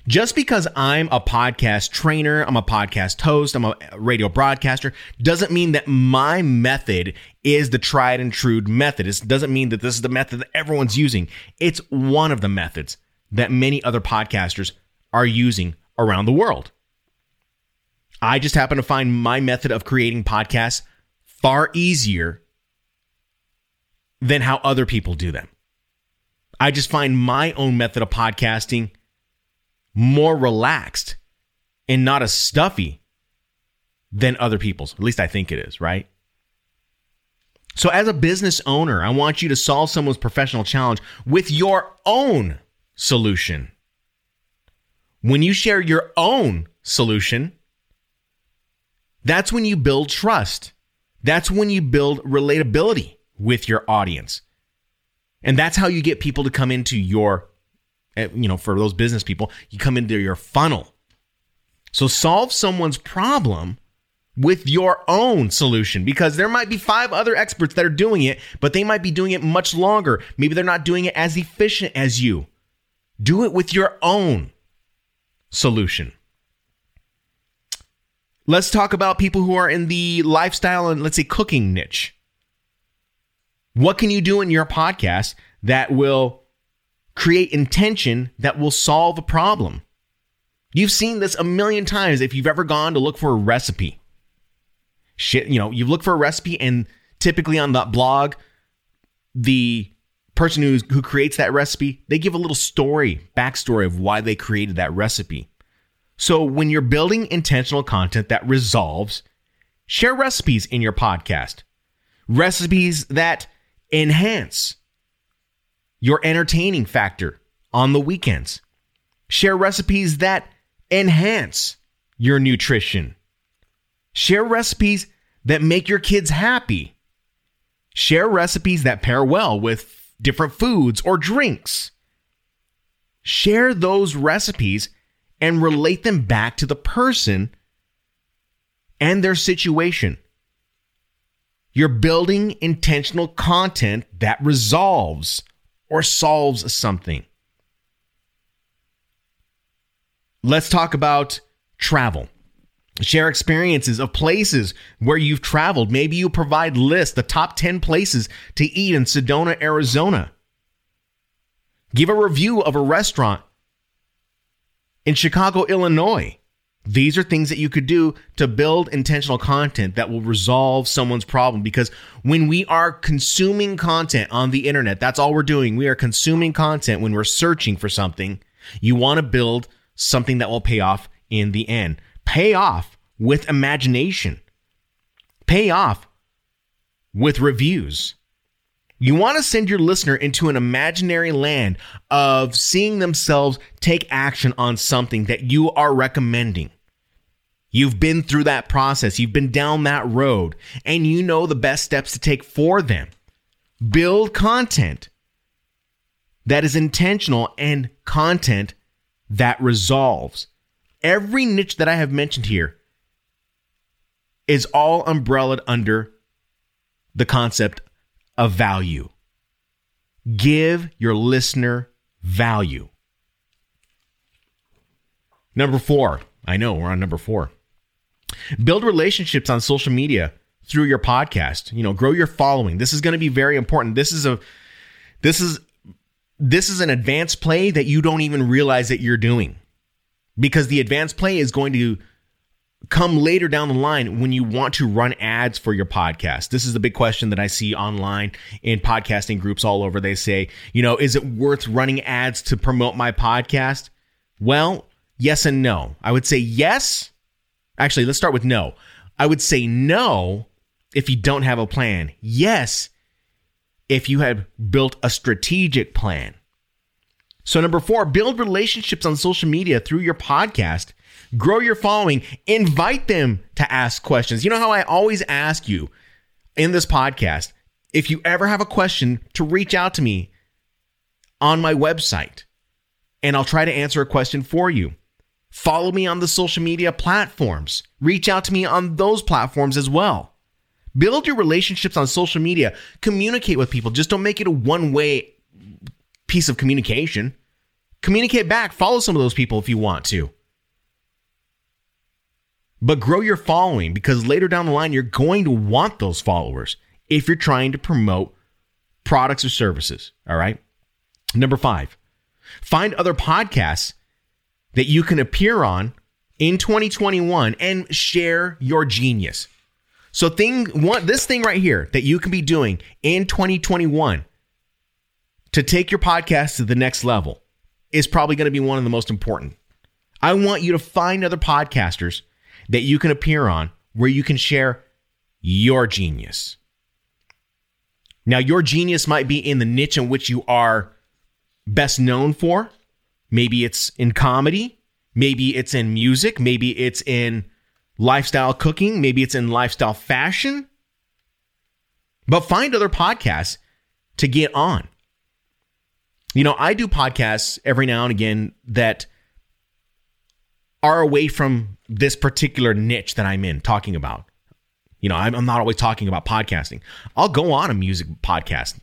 Just because I'm a podcast trainer, I'm a podcast host, I'm a radio broadcaster, doesn't mean that my method is the tried and true method. It doesn't mean that this is the method that everyone's using. It's one of the methods that many other podcasters are using around the world. I just happen to find my method of creating podcasts far easier than how other people do them. I just find my own method of podcasting more relaxed and not as stuffy than other people's. At least I think it is, right? So as a business owner, I want you to solve someone's professional challenge with your own solution. When you share your own solution, that's when you build trust. That's when you build relatability with your audience. And that's how you get people to come into your, you know, for those business people, you come into your funnel. So solve someone's problem with your own solution, because there might be five other experts that are doing it, but they might be doing it much longer. Maybe they're not doing it as efficient as you. Do it with your own solution. Let's talk about people who are in the lifestyle and, let's say, cooking niche. What can you do in your podcast that will create intention, that will solve a problem? You've seen this a million times if you've ever gone to look for a recipe. Shit, you know, you look for a recipe, and typically on that blog, the person who's, who creates that recipe, they give a little story, backstory of why they created that recipe. So when you're building intentional content that resolves, share recipes in your podcast, recipes that enhance your entertaining factor on the weekends. Share recipes that enhance your nutrition. Share recipes that make your kids happy. Share recipes that pair well with different foods or drinks. Share those recipes and relate them back to the person and their situation. You're building intentional content that resolves or solves something. Let's talk about travel. Share experiences of places where you've traveled. Maybe you provide lists, the top ten places to eat in Sedona, Arizona. Give a review of a restaurant in Chicago, Illinois. These are things that you could do to build intentional content that will resolve someone's problem. Because when we are consuming content on the internet, that's all we're doing. We are consuming content when we're searching for something. You want to build something that will pay off in the end. Pay off with imagination. Pay off with reviews. You want to send your listener into an imaginary land of seeing themselves take action on something that you are recommending. You've been through that process. You've been down that road, and you know the best steps to take for them. Build content that is intentional and content that resolves. Every niche that I have mentioned here is all umbrellaed under the concept of value. Give your listener value. Number four. I know we're on number four. Build relationships on social media through your podcast. You know, grow your following. This is going to be very important. This is a this is this is an advanced play that you don't even realize that you're doing. Because the advanced play is going to come later down the line when you want to run ads for your podcast. This is the big question that I see online in podcasting groups all over. They say, you know, is it worth running ads to promote my podcast? Well, yes and no. I would say yes. Actually, let's start with no. I would say no if you don't have a plan. Yes, if you have built a strategic plan. So number four, build relationships on social media through your podcast. Grow your following. Invite them to ask questions. You know how I always ask you in this podcast, if you ever have a question, to reach out to me on my website, and I'll try to answer a question for you. Follow me on the social media platforms. Reach out to me on those platforms as well. Build your relationships on social media. Communicate with people. Just don't make it a one-way piece of communication. Communicate back. Follow some of those people if you want to. But grow your following, because later down the line, you're going to want those followers if you're trying to promote products or services. All right. Number five, find other podcasts that you can appear on in twenty twenty-one and share your genius. So thing one, this thing right here that you can be doing in twenty twenty-one to take your podcast to the next level is probably going to be one of the most important. I want you to find other podcasters that you can appear on where you can share your genius. Now, your genius might be in the niche in which you are best known for. Maybe it's in comedy. Maybe it's in music. Maybe it's in lifestyle cooking. Maybe it's in lifestyle fashion. But find other podcasts to get on. You know, I do podcasts every now and again that are away from this particular niche that I'm in talking about. You know, I'm, I'm not always talking about podcasting. I'll go on a music podcast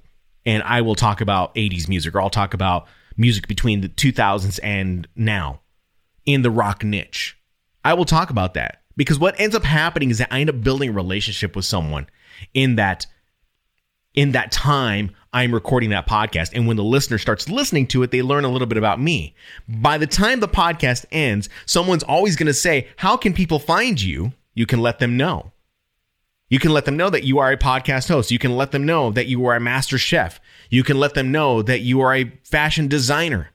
and I will talk about eighties music, or I'll talk about music between the two thousands and now in the rock niche. I will talk about that, because what ends up happening is that I end up building a relationship with someone in that in that time I'm recording that podcast. And when the listener starts listening to it, they learn a little bit about me. By the time the podcast ends, someone's always going to say, how can people find you? You can let them know. You can let them know that you are a podcast host. You can let them know that you are a master chef. You can let them know that you are a fashion designer.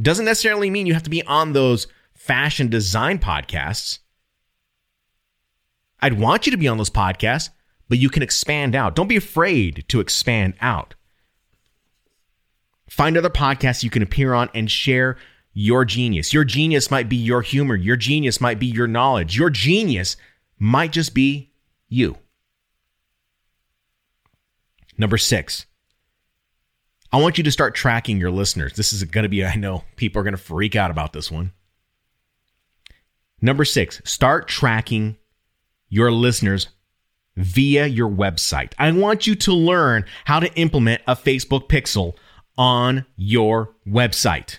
Doesn't necessarily mean you have to be on those fashion design podcasts. I'd want you to be on those podcasts, but you can expand out. Don't be afraid to expand out. Find other podcasts you can appear on and share your genius. Your genius might be your humor. Your genius might be your knowledge. Your genius might just be you. Number six, I want you to start tracking your listeners. This is going to be, I know people are going to freak out about this one. Number six, start tracking your listeners via your website. I want you to learn how to implement a Facebook Pixel on your website.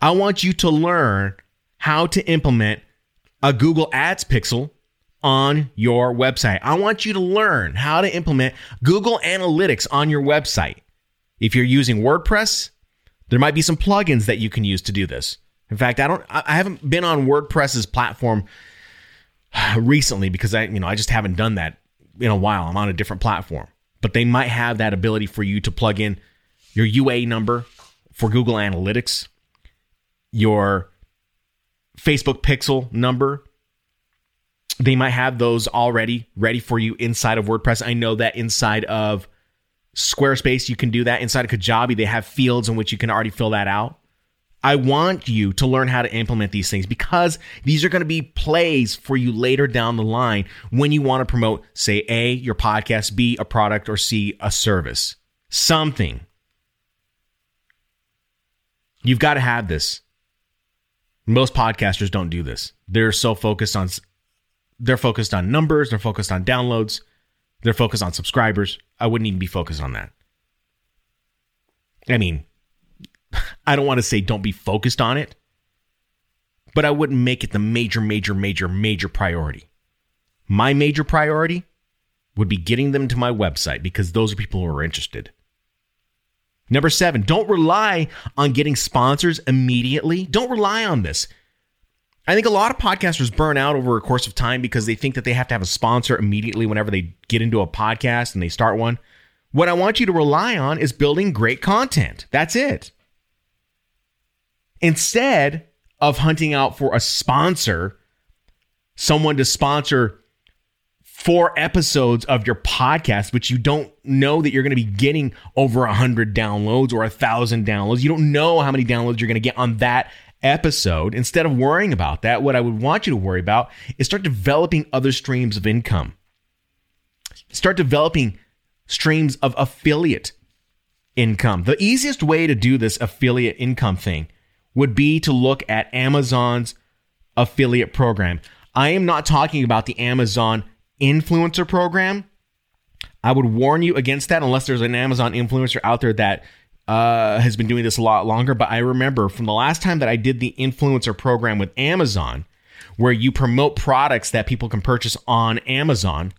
I want you to learn how to implement a Google Ads Pixel on your website. I want you to learn how to implement Google Analytics on your website. If you're using WordPress, there might be some plugins that you can use to do this. In fact, I don't I haven't been on WordPress's platform recently because I, you know, I just haven't done that in a while. I'm on a different platform. But they might have that ability for you to plug in your U A number for Google Analytics, your Facebook Pixel number. They might have those already ready for you inside of WordPress. I know that inside of Squarespace, you can do that. Inside of Kajabi, they have fields in which you can already fill that out. I want you to learn how to implement these things, because these are going to be plays for you later down the line when you want to promote, say, A, your podcast, B, a product, or C, a service. Something. You've got to have this. Most podcasters don't do this. They're so focused on... They're focused on numbers. They're focused on downloads. They're focused on subscribers. I wouldn't even be focused on that. I mean, I don't want to say don't be focused on it, but I wouldn't make it the major, major, major, major priority. My major priority would be getting them to my website, because those are people who are interested. Number seven, don't rely on getting sponsors immediately. Don't rely on this. I think a lot of podcasters burn out over a course of time because they think that they have to have a sponsor immediately whenever they get into a podcast and they start one. What I want you to rely on is building great content. That's it. Instead of hunting out for a sponsor, someone to sponsor four episodes of your podcast, which you don't know that you're going to be getting over one hundred downloads or one thousand downloads. You don't know how many downloads you're going to get on that episode. Instead of worrying about that, what I would want you to worry about is start developing other streams of income. Start developing streams of affiliate income. The easiest way to do this affiliate income thing would be to look at Amazon's affiliate program. I am not talking about the Amazon influencer program. I would warn you against that unless there's an Amazon influencer out there that Uh, has been doing this a lot longer. But I remember from the last time that I did the influencer program with Amazon, where you promote products that people can purchase on Amazon.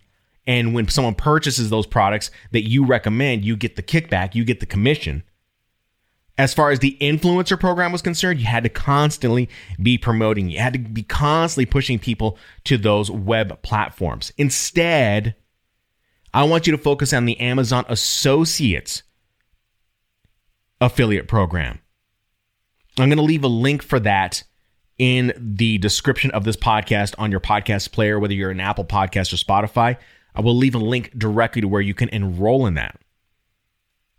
And when someone purchases those products that you recommend, you get the kickback, you get the commission. As far as the influencer program was concerned, you had to constantly be promoting. You had to be constantly pushing people to those web platforms. Instead, I want you to focus on the Amazon Associates affiliate program. I'm going to leave a link for that in the description of this podcast on your podcast player, whether you're an Apple Podcast or Spotify. I will leave a link directly to where you can enroll in that.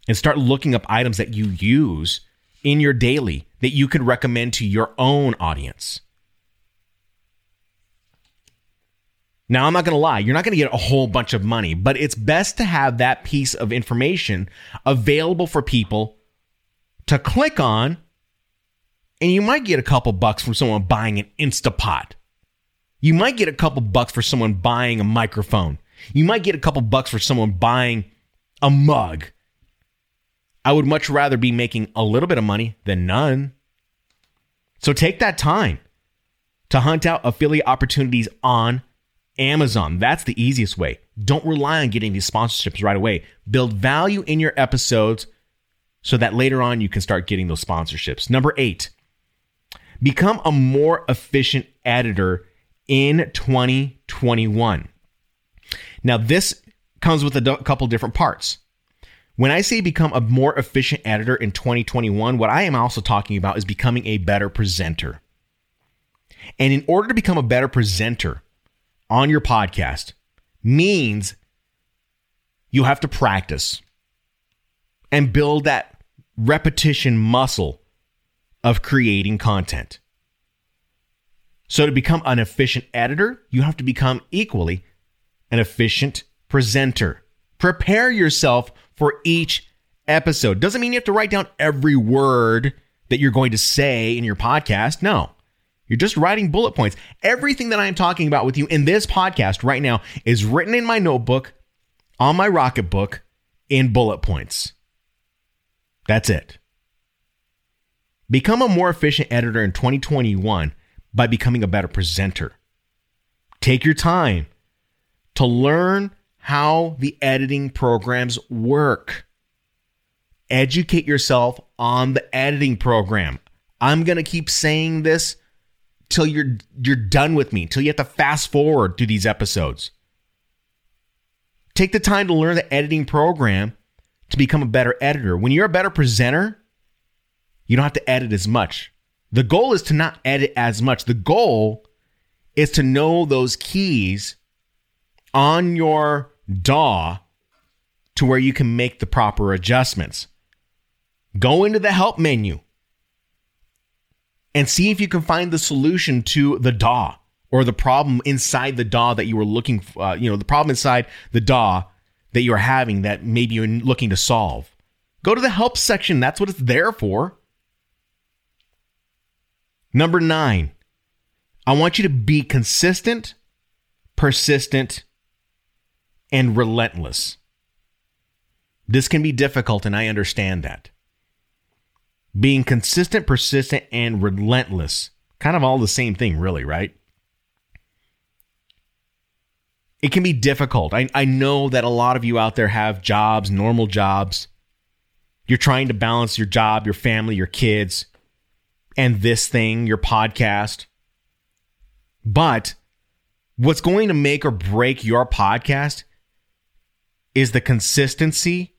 and start looking up items that you use in your daily that you could recommend to your own audience. Now, I'm not going to lie. You're not going to get a whole bunch of money, but it's best to have that piece of information available for people to click on, and you might get a couple bucks from someone buying an Instapot. You might get a couple bucks for someone buying a microphone. You might get a couple bucks for someone buying a mug. I would much rather be making a little bit of money than none. So take that time to hunt out affiliate opportunities on Amazon. That's the easiest way. Don't rely on getting these sponsorships right away. Build value in your episodes so that later on you can start getting those sponsorships. Number eight, become a more efficient editor in twenty twenty-one. Now, this comes with a couple different parts. When I say become a more efficient editor in twenty twenty-one, what I am also talking about is becoming a better presenter. And in order to become a better presenter on your podcast means you have to practice and build that repetition muscle of creating content. So to become an efficient editor, you have to become equally an efficient presenter. Prepare yourself for each episode. Doesn't mean you have to write down every word that you're going to say in your podcast. No, you're just writing bullet points. Everything that I'm talking about with you in this podcast right now is written in my notebook, on my Rocketbook, in bullet points. That's it. Become a more efficient editor in twenty twenty-one by becoming a better presenter. Take your time to learn how the editing programs work. Educate yourself on the editing program. I'm going to keep saying this till you're you're done with me, till you have to fast forward through these episodes. Take the time to learn the editing program to become a better editor. When you're a better presenter, you don't have to edit as much. The goal is to not edit as much. The goal is to know those keys on your D A W to where you can make the proper adjustments. Go into the help menu and see if you can find the solution to the D A W or the problem inside the D A W that you were looking for, uh, you know, the problem inside the D A W that you're having that maybe you're looking to solve. Go to the help section. That's what it's there for. Number nine, I want you to be consistent, persistent, and relentless. This can be difficult, and I understand that. Being consistent, persistent, and relentless. Kind of all the same thing, really, right? It can be difficult. I, I know that a lot of you out there have jobs, normal jobs. You're trying to balance your job, your family, your kids, and this thing, your podcast. But what's going to make or break your podcast is the consistency,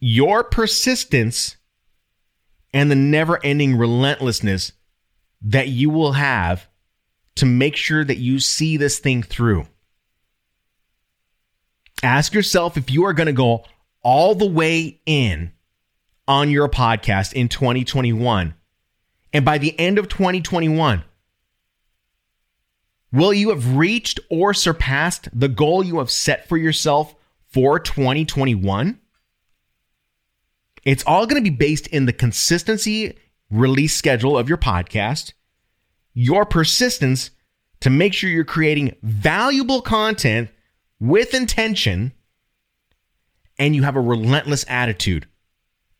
your persistence, and the never-ending relentlessness that you will have to make sure that you see this thing through. Ask yourself if you are going to go all the way in on your podcast in twenty twenty-one. And by the end of twenty twenty-one, will you have reached or surpassed the goal you have set for yourself for twenty twenty-one? It's all going to be based in the consistency release schedule of your podcast, your persistence to make sure you're creating valuable content with intention, and you have a relentless attitude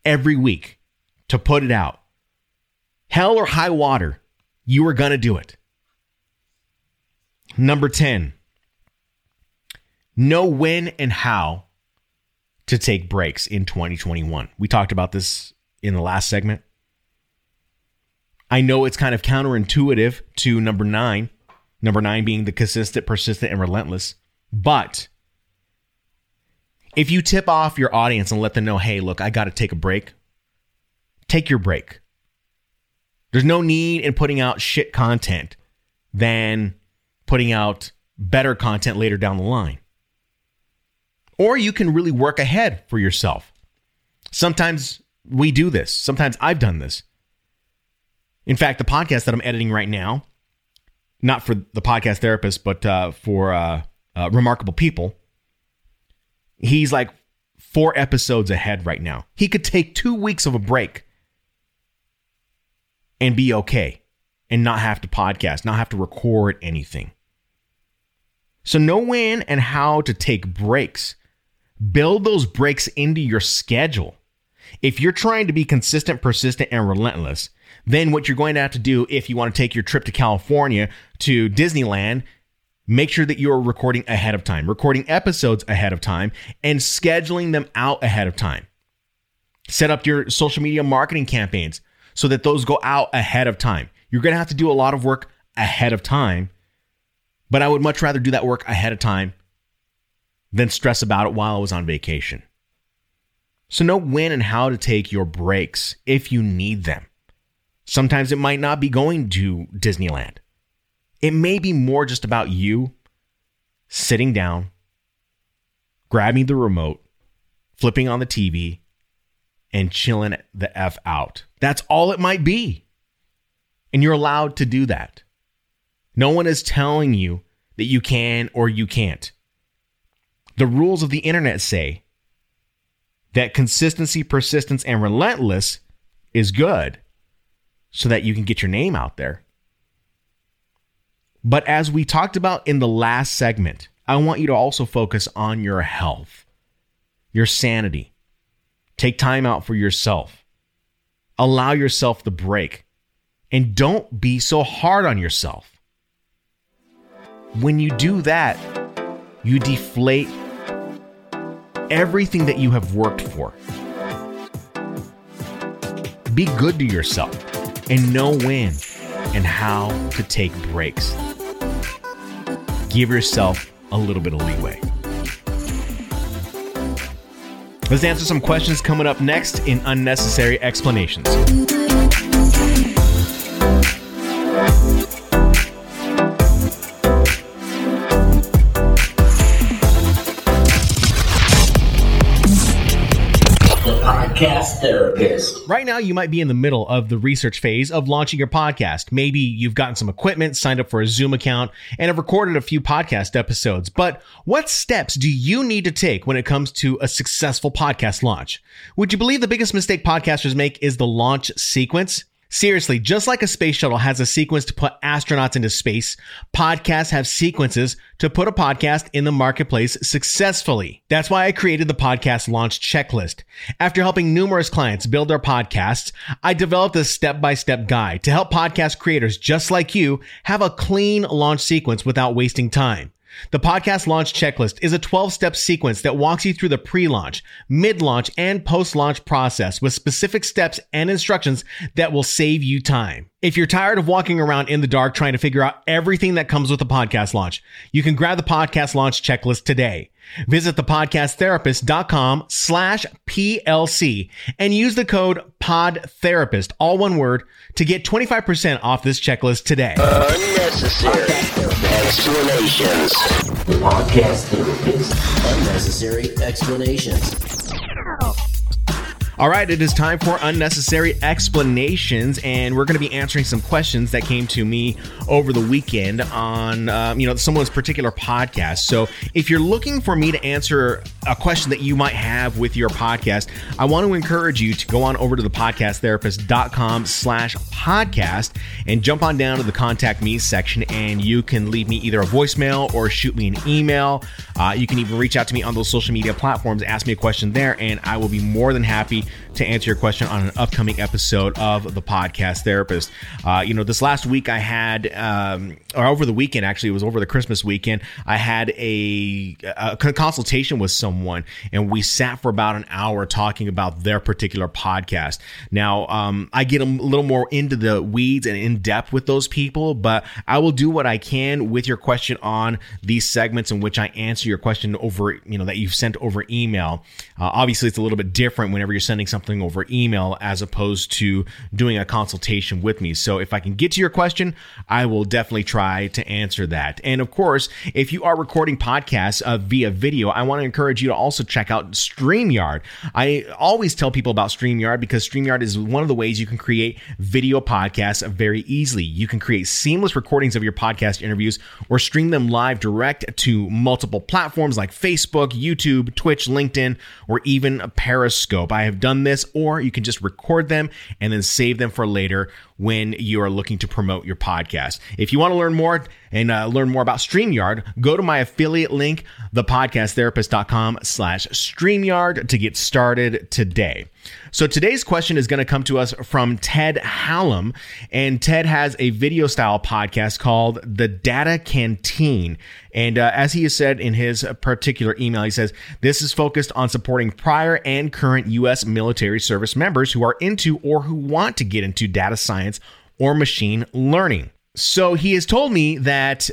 every week to put it out. Hell or high water, you are going to do it. Number ten, know when and how to take breaks in twenty twenty-one. We talked about this in the last segment. I know it's kind of counterintuitive to number nine, number nine being the consistent, persistent, and relentless. But if you tip off your audience and let them know, hey, look, I got to take a break, take your break. There's no need in putting out shit content than putting out better content later down the line. Or you can really work ahead for yourself. Sometimes we do this. Sometimes I've done this. In fact, the podcast that I'm editing right now, not for the podcast therapist, but uh, for uh, uh, Remarkable People, he's like four episodes ahead right now. He could take two weeks of a break and be okay and not have to podcast, not have to record anything. So know when and how to take breaks. Build those breaks into your schedule. If you're trying to be consistent, persistent, and relentless, then what you're going to have to do if you want to take your trip to California to Disneyland, make sure that you are recording ahead of time, recording episodes ahead of time, and scheduling them out ahead of time. Set up your social media marketing campaigns so that those go out ahead of time. You're going to have to do a lot of work ahead of time, but I would much rather do that work ahead of time than stress about it while I was on vacation. So know when and how to take your breaks if you need them. Sometimes it might not be going to Disneyland. It may be more just about you sitting down, grabbing the remote, flipping on the T V, and chilling the F out. That's all it might be. And you're allowed to do that. No one is telling you that you can or you can't. The rules of the internet say that consistency, persistence, and relentless is good so that you can get your name out there. But as we talked about in the last segment, I want you to also focus on your health, your sanity. Take time out for yourself. Allow yourself the break. And don't be so hard on yourself. When you do that, you deflate everything that you have worked for. Be good to yourself and know when and how to take breaks. Give yourself a little bit of leeway. Let's answer some questions coming up next in Unnecessary Explanations. Podcast Therapist. Right now, you might be in the middle of the research phase of launching your podcast. Maybe you've gotten some equipment, signed up for a Zoom account, and have recorded a few podcast episodes. But what steps do you need to take when it comes to a successful podcast launch? Would you believe the biggest mistake podcasters make is the launch sequence? Seriously, just like a space shuttle has a sequence to put astronauts into space, podcasts have sequences to put a podcast in the marketplace successfully. That's why I created the Podcast Launch Checklist. After helping numerous clients build their podcasts, I developed a step-by-step guide to help podcast creators just like you have a clean launch sequence without wasting time. The Podcast Launch Checklist is a twelve-step sequence that walks you through the pre-launch, mid-launch, and post-launch process with specific steps and instructions that will save you time. If you're tired of walking around in the dark trying to figure out everything that comes with a podcast launch, you can grab the Podcast Launch Checklist today. Visit thepodcasttherapist.com slash PLC and use the code PODTherapist, all one word, to get twenty-five percent off this checklist today. Unnecessary Explanations. The Podcast Therapist. Unnecessary Explanations. All right, it is time for Unnecessary Explanations, and we're going to be answering some questions that came to me over the weekend on, um, you know, someone's particular podcast. So if you're looking for me to answer a question that you might have with your podcast, I want to encourage you to go on over to thepodcasttherapist.com slash podcast and jump on down to the Contact Me section, and you can leave me either a voicemail or shoot me an email. Uh, you can even reach out to me on those social media platforms, ask me a question there, and I will be more than happy to answer your question on an upcoming episode of The Podcast Therapist. Uh, you know, this last week I had, um, or over the weekend, actually, it was over the Christmas weekend, I had a, a consultation with someone, and we sat for about an hour talking about their particular podcast. Now, um, I get a little more into the weeds and in depth with those people, but I will do what I can with your question on these segments in which I answer your question over, you know, that you've sent over email. Uh, obviously, it's a little bit different whenever you're sending sending something over email as opposed to doing a consultation with me. So if I can get to your question, I will definitely try to answer that. And of course, if you are recording podcasts uh, via video, I want to encourage you to also check out StreamYard. I always tell people about StreamYard because StreamYard is one of the ways you can create video podcasts very easily. You can create seamless recordings of your podcast interviews or stream them live direct to multiple platforms like Facebook, YouTube, Twitch, LinkedIn, or even a Periscope. I have done this, or you can just record them and then save them for later when you are looking to promote your podcast. If you want to learn more and uh, learn more about StreamYard, go to my affiliate link, thepodcasttherapist dot com slash StreamYard, to get started today. So today's question is going to come to us from Ted Hallam, and Ted has a video style podcast called The Data Canteen. And uh, as he has said in his particular email, he says, this is focused on supporting prior and current U S military service members who are into or who want to get into data science or machine learning. So he has told me that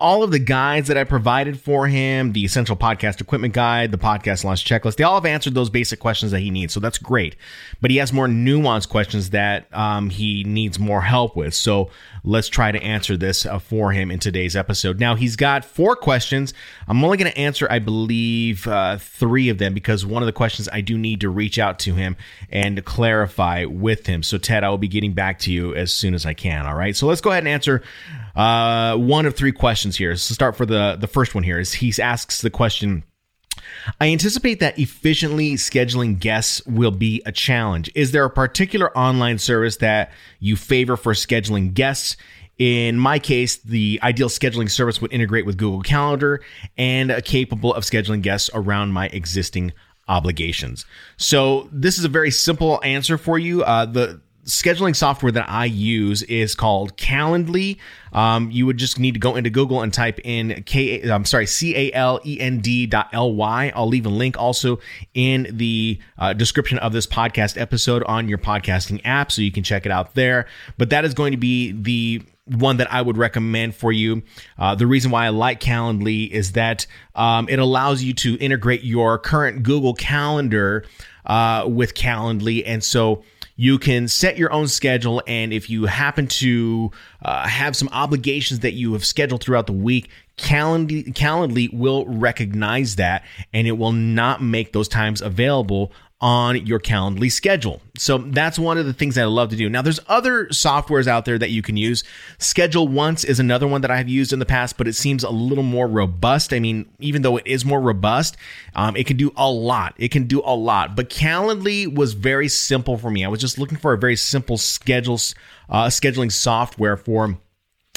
all of the guides that I provided for him, the essential podcast equipment guide, the podcast launch checklist, they all have answered those basic questions that he needs. So that's great. But he has more nuanced questions that um, he needs more help with. So let's try to answer this uh, for him in today's episode. Now, he's got four questions. I'm only going to answer, I believe, uh, three of them, because one of the questions I do need to reach out to him and clarify with him. So, Ted, I will be getting back to you as soon as I can. All right. So let's go ahead and answer Uh, one of three questions here. So start for the, the first one here is he asks the question, I anticipate that efficiently scheduling guests will be a challenge. Is there a particular online service that you favor for scheduling guests? In my case, the ideal scheduling service would integrate with Google Calendar and are capable of scheduling guests around my existing obligations. So this is a very simple answer for you. Uh, the scheduling software that I use is called Calendly. Um, you would just need to go into Google and type in K, I'm sorry, C A L E N D dot L Y. I'll leave a link also in the uh, description of this podcast episode on your podcasting app, so you can check it out there. But that is going to be the one that I would recommend for you. Uh, the reason why I like Calendly is that um, it allows you to integrate your current Google Calendar uh, with Calendly. And so you can set your own schedule, and if you happen to uh, have some obligations that you have scheduled throughout the week, Calendly, Calendly will recognize that, and it will not make those times available on your Calendly schedule. So that's one of the things that I love to do. Now, there's other softwares out there that you can use. Schedule Once is another one that I've used in the past, but it seems a little more robust. I mean, even though it is more robust, um, it can do a lot. It can do a lot. But Calendly was very simple for me. I was just looking for a very simple schedules, uh, scheduling software for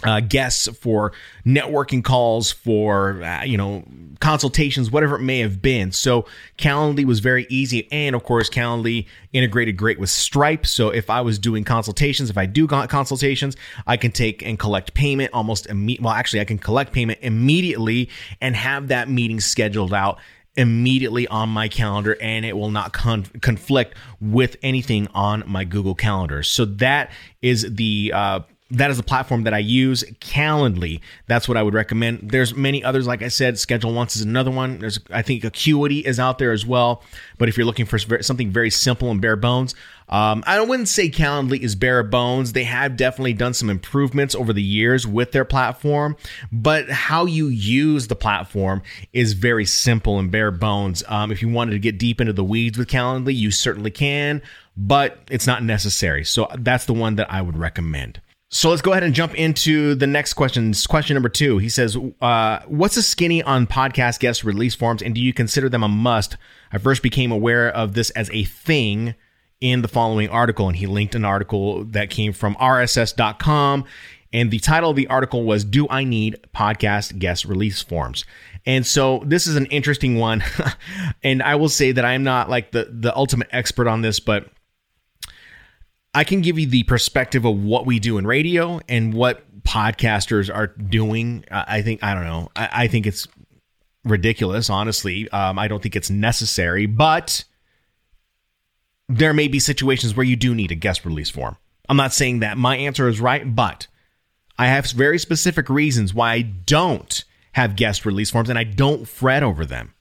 Uh, guests, for networking calls, for, uh, you know, consultations, whatever it may have been. So Calendly was very easy. And of course, Calendly integrated great with Stripe. So if I was doing consultations, if I do consultations, I can take and collect payment almost immediately. Well, actually, I can collect payment immediately and have that meeting scheduled out immediately on my calendar, and it will not con- conflict with anything on my Google Calendar. So that is the, uh, That is the platform that I use, Calendly. That's what I would recommend. There's many others. Like I said, Schedule Once is another one. There's, I think, Acuity is out there as well. But if you're looking for something very simple and bare bones, um, I wouldn't say Calendly is bare bones. They have definitely done some improvements over the years with their platform. But how you use the platform is very simple and bare bones. Um, if you wanted to get deep into the weeds with Calendly, you certainly can, but it's not necessary. So that's the one that I would recommend. So let's go ahead and jump into the next question. Question number two. He says, uh, what's the skinny on podcast guest release forms, and do you consider them a must? I first became aware of this as a thing in the following article, and he linked an article that came from R S S dot com, and the title of the article was, Do I Need Podcast Guest Release Forms? And so this is an interesting one, and I will say that I'm not like the, the ultimate expert on this, but I can give you the perspective of what we do in radio and what podcasters are doing. I think, I don't know. I, I think it's ridiculous, honestly. Um, I don't think it's necessary, but there may be situations where you do need a guest release form. I'm not saying that my answer is right, but I have very specific reasons why I don't have guest release forms, and I don't fret over them.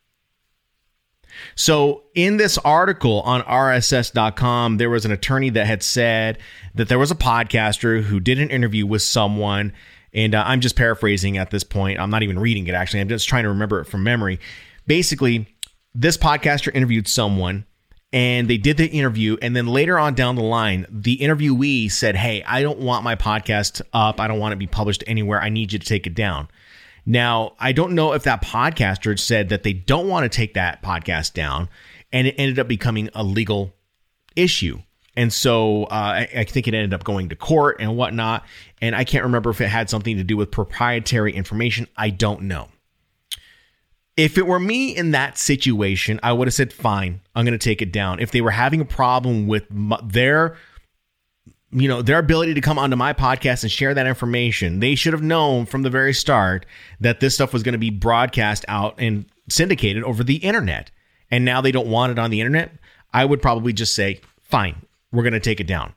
So in this article on R S S dot com, there was an attorney that had said that there was a podcaster who did an interview with someone. And uh, I'm just paraphrasing at this point. I'm not even reading it, actually. I'm just trying to remember it from memory. Basically, this podcaster interviewed someone and they did the interview. And then later on down the line, the interviewee said, hey, I don't want my podcast up. I don't want it to be published anywhere. I need you to take it down. Now, I don't know if that podcaster said that they don't want to take that podcast down, and it ended up becoming a legal issue. And so uh, I, I think it ended up going to court and whatnot. And I can't remember if it had something to do with proprietary information. I don't know. If it were me in that situation, I would have said, fine, I'm going to take it down. If they were having a problem with my, their you know, their ability to come onto my podcast and share that information, they should have known from the very start that this stuff was going to be broadcast out and syndicated over the internet. And now they don't want it on the internet. I would probably just say, fine, we're going to take it down,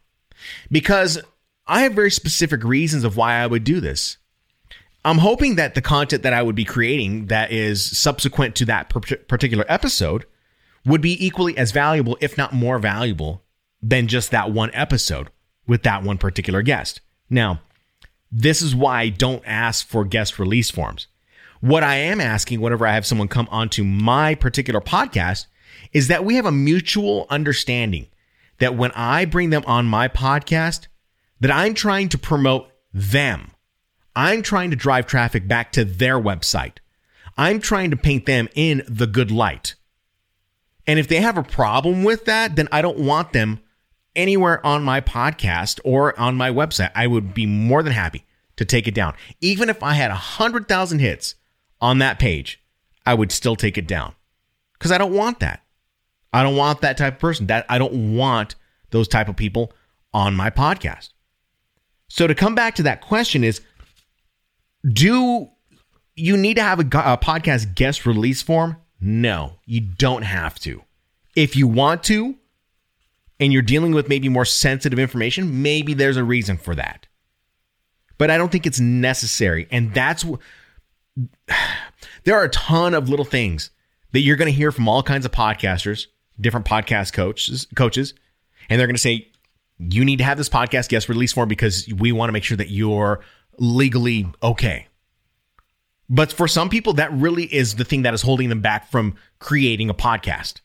because I have very specific reasons of why I would do this. I'm hoping that the content that I would be creating that is subsequent to that particular episode would be equally as valuable, if not more valuable, than just that one episode with that one particular guest. Now, this is why I don't ask for guest release forms. What I am asking whenever I have someone come onto my particular podcast is that we have a mutual understanding that when I bring them on my podcast, that I'm trying to promote them. I'm trying to drive traffic back to their website. I'm trying to paint them in the good light. And if they have a problem with that, then I don't want them anywhere on my podcast or on my website. I would be more than happy to take it down. Even if I had one hundred thousand hits on that page, I would still take it down, because I don't want that. I don't want that type of person. That I don't want those type of people on my podcast. So to come back to that question is, do you need to have a, a podcast guest release form? No, you don't have to. If you want to, and you're dealing with maybe more sensitive information, maybe there's a reason for that. But I don't think it's necessary. And that's what, there are a ton of little things that you're going to hear from all kinds of podcasters, different podcast coaches, coaches, and they're going to say, you need to have this podcast guest release form because we want to make sure that you're legally okay. But for some people, that really is the thing that is holding them back from creating a podcast.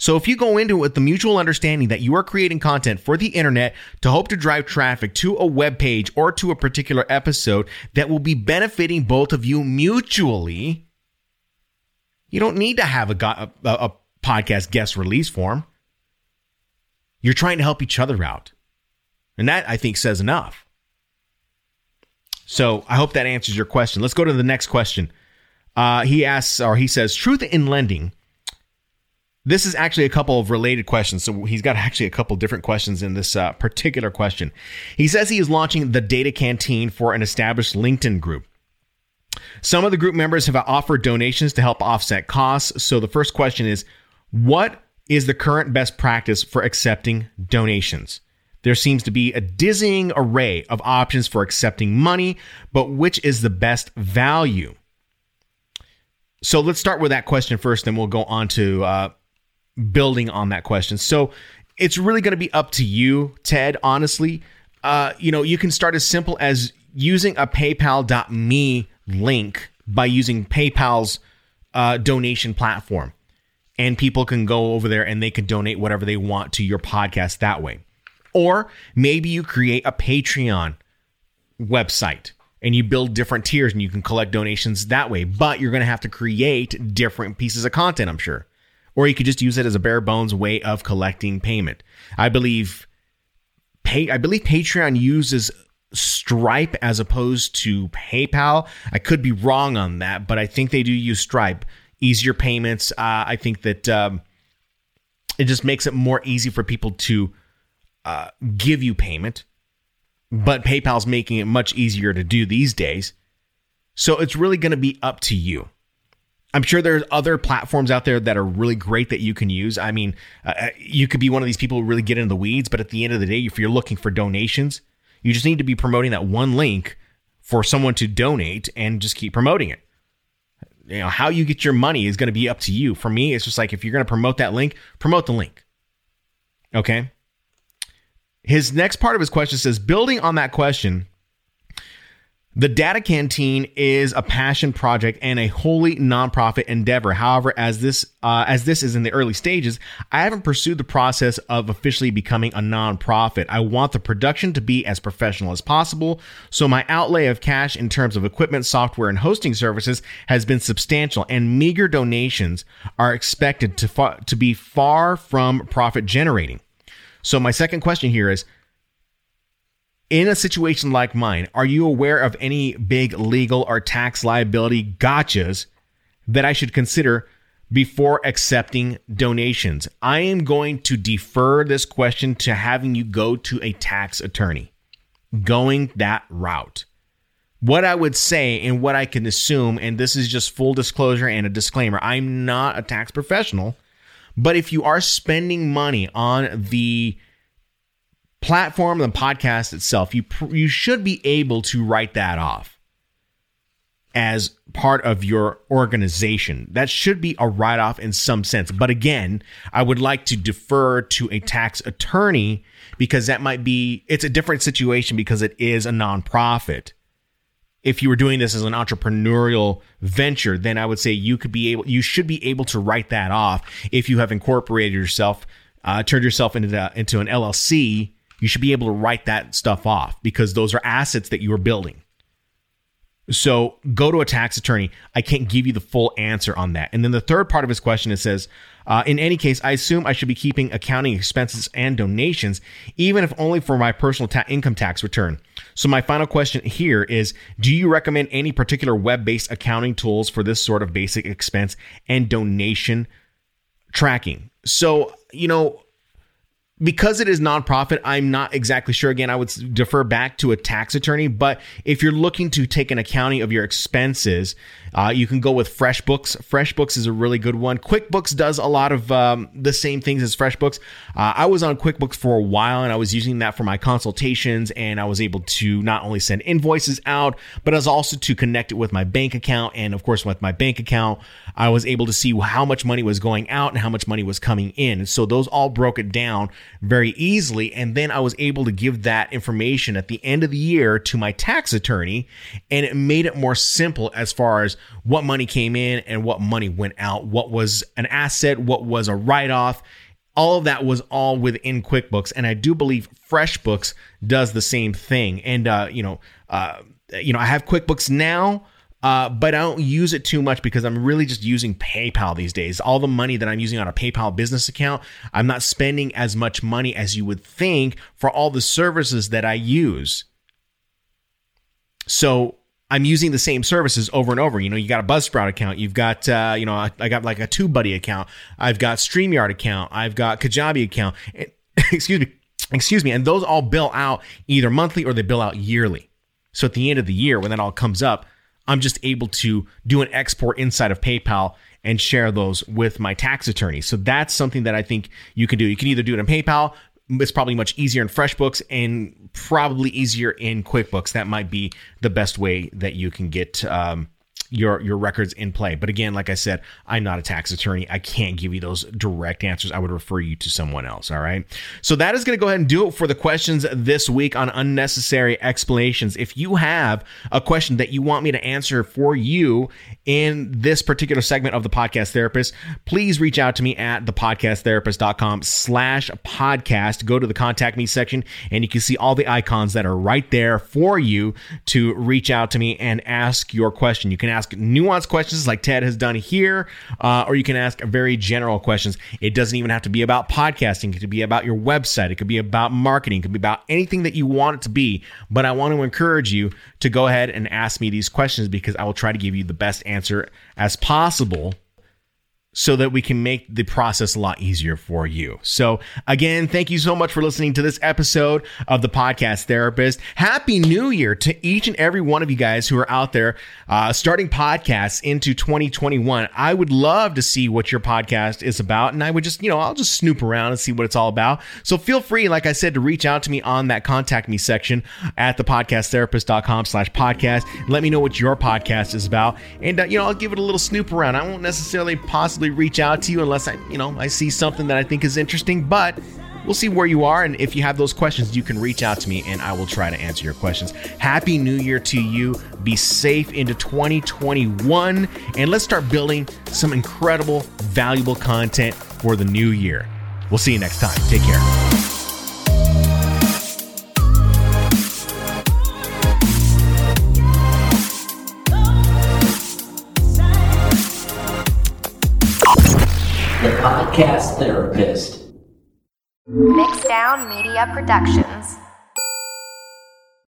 So if you go into it with the mutual understanding that you are creating content for the internet to hope to drive traffic to a web page or to a particular episode that will be benefiting both of you mutually, you don't need to have a, a, a podcast guest release form. You're trying to help each other out. And that, I think, says enough. So I hope that answers your question. Let's go to the next question. Uh, he asks, or he says, truth in lending. This is actually a couple of related questions. So he's got actually a couple different questions in this uh, particular question. He says he is launching the Data Canteen for an established LinkedIn group. Some of the group members have offered donations to help offset costs. So the first question is, what is the current best practice for accepting donations? There seems to be a dizzying array of options for accepting money, but which is the best value? So let's start with that question first, then we'll go on to uh, building on that question. So it's really going to be up to you, Ted, honestly. Uh, you know, you can start as simple as using a PayPal dot me link by using PayPal's uh, donation platform. And people can go over there and they can donate whatever they want to your podcast that way. Or maybe you create a Patreon website and you build different tiers and you can collect donations that way. But you're going to have to create different pieces of content, I'm sure. Or you could just use it as a bare bones way of collecting payment. I believe pay, I believe Patreon uses Stripe as opposed to PayPal. I could be wrong on that, but I think they do use Stripe. Easier payments. Uh, I think that um, it just makes it more easy for people to uh, give you payment. But PayPal's making it much easier to do these days. So it's really going to be up to you. I'm sure there's other platforms out there that are really great that you can use. I mean, uh, you could be one of these people who really get into the weeds. But at the end of the day, if you're looking for donations, you just need to be promoting that one link for someone to donate and just keep promoting it. you know, how you get your money is going to be up to you. For me, it's just like, if you're going to promote that link, promote the link. Okay. His next part of his question says, building on that question, the Data Canteen is a passion project and a wholly nonprofit endeavor. However, as this uh, as this is in the early stages, I haven't pursued the process of officially becoming a nonprofit. I want the production to be as professional as possible, so my outlay of cash in terms of equipment, software, and hosting services has been substantial, and meager donations are expected to fa- to be far from profit generating. So my second question here is, in a situation like mine, are you aware of any big legal or tax liability gotchas that I should consider before accepting donations? I am going to defer this question to having you go to a tax attorney, going that route. What I would say and what I can assume, and this is just full disclosure and a disclaimer, I'm not a tax professional, but if you are spending money on the platform and the podcast itself, you pr- you should be able to write that off as part of your organization. That should be a write-off in some sense. But again, I would like to defer to a tax attorney, because that might be, it's a different situation because it is a nonprofit. If you were doing this as an entrepreneurial venture, then I would say you could be able, you should be able to write that off. If you have incorporated yourself, uh, turned yourself into the, into an L L C. You should be able to write that stuff off, because those are assets that you are building. So go to a tax attorney. I can't give you the full answer on that. And then the third part of his question, it says, uh, in any case, I assume I should be keeping accounting expenses and donations, even if only for my personal ta- income tax return. So my final question here is, do you recommend any particular web-based accounting tools for this sort of basic expense and donation tracking? So, you know, because it is nonprofit, I'm not exactly sure. Again, I would defer back to a tax attorney. But if you're looking to take an accounting of your expenses, uh, you can go with FreshBooks. FreshBooks is a really good one. QuickBooks does a lot of um, the same things as FreshBooks. Uh, I was on QuickBooks for a while, and I was using that for my consultations. And I was able to not only send invoices out, but I was also to connect it with my bank account. And of course, with my bank account, I was able to see how much money was going out and how much money was coming in. And so those all broke it down very easily. And then I was able to give that information at the end of the year to my tax attorney, and it made it more simple as far as what money came in and what money went out, what was an asset, what was a write-off. All of that was all within QuickBooks. And I do believe FreshBooks does the same thing. And, uh, you know, uh, you know, I have QuickBooks now. Uh, but I don't use it too much because I'm really just using PayPal these days. All the money that I'm using on a PayPal business account, I'm not spending as much money as you would think for all the services that I use. So I'm using the same services over and over. You know, you got a Buzzsprout account. You've got, uh, you know, I, I got like a TubeBuddy account. I've got StreamYard account. I've got Kajabi account. It, excuse me. Excuse me. And those all bill out either monthly or they bill out yearly. So at the end of the year, when that all comes up, I'm just able to do an export inside of PayPal and share those with my tax attorney. So that's something that I think you can do. You can either do it in PayPal. It's probably much easier in FreshBooks, and probably easier in QuickBooks. That might be the best way that you can get um, your, your records in play. But again, like I said, I'm not a tax attorney. I can't give you those direct answers. I would refer you to someone else. All right. So that is going to go ahead and do it for the questions this week on Unnecessary Explanations. If you have a question that you want me to answer for you in this particular segment of The Podcast Therapist, please reach out to me at thepodcasttherapist.com slash podcast. Go to the contact me section and you can see all the icons that are right there for you to reach out to me and ask your question. You can ask Ask nuanced questions like Ted has done here, uh, or you can ask very general questions. It doesn't even have to be about podcasting. It could be about your website. It could be about marketing. It could be about anything that you want it to be. But I want to encourage you to go ahead and ask me these questions, because I will try to give you the best answer as possible so that we can make the process a lot easier for you. So again, thank you so much for listening to this episode of The Podcast Therapist. Happy New Year to each and every one of you guys who are out there uh, starting podcasts into twenty twenty-one. I would love to see what your podcast is about, and I would just, you know, I'll just snoop around and see what it's all about. So feel free, like I said, to reach out to me on that contact me section at the podcast therapist dot com slash podcast. Let me know what your podcast is about, and uh, you know, I'll give it a little snoop around. I won't necessarily possibly reach out to you unless I, you know, I see something that I think is interesting, but we'll see where you are. And if you have those questions, you can reach out to me and I will try to answer your questions. Happy New Year to you. Be safe into twenty twenty-one, and let's start building some incredible, valuable content for the new year. We'll see you next time. Take care. Podcast Therapist. Mixed Down Media Productions.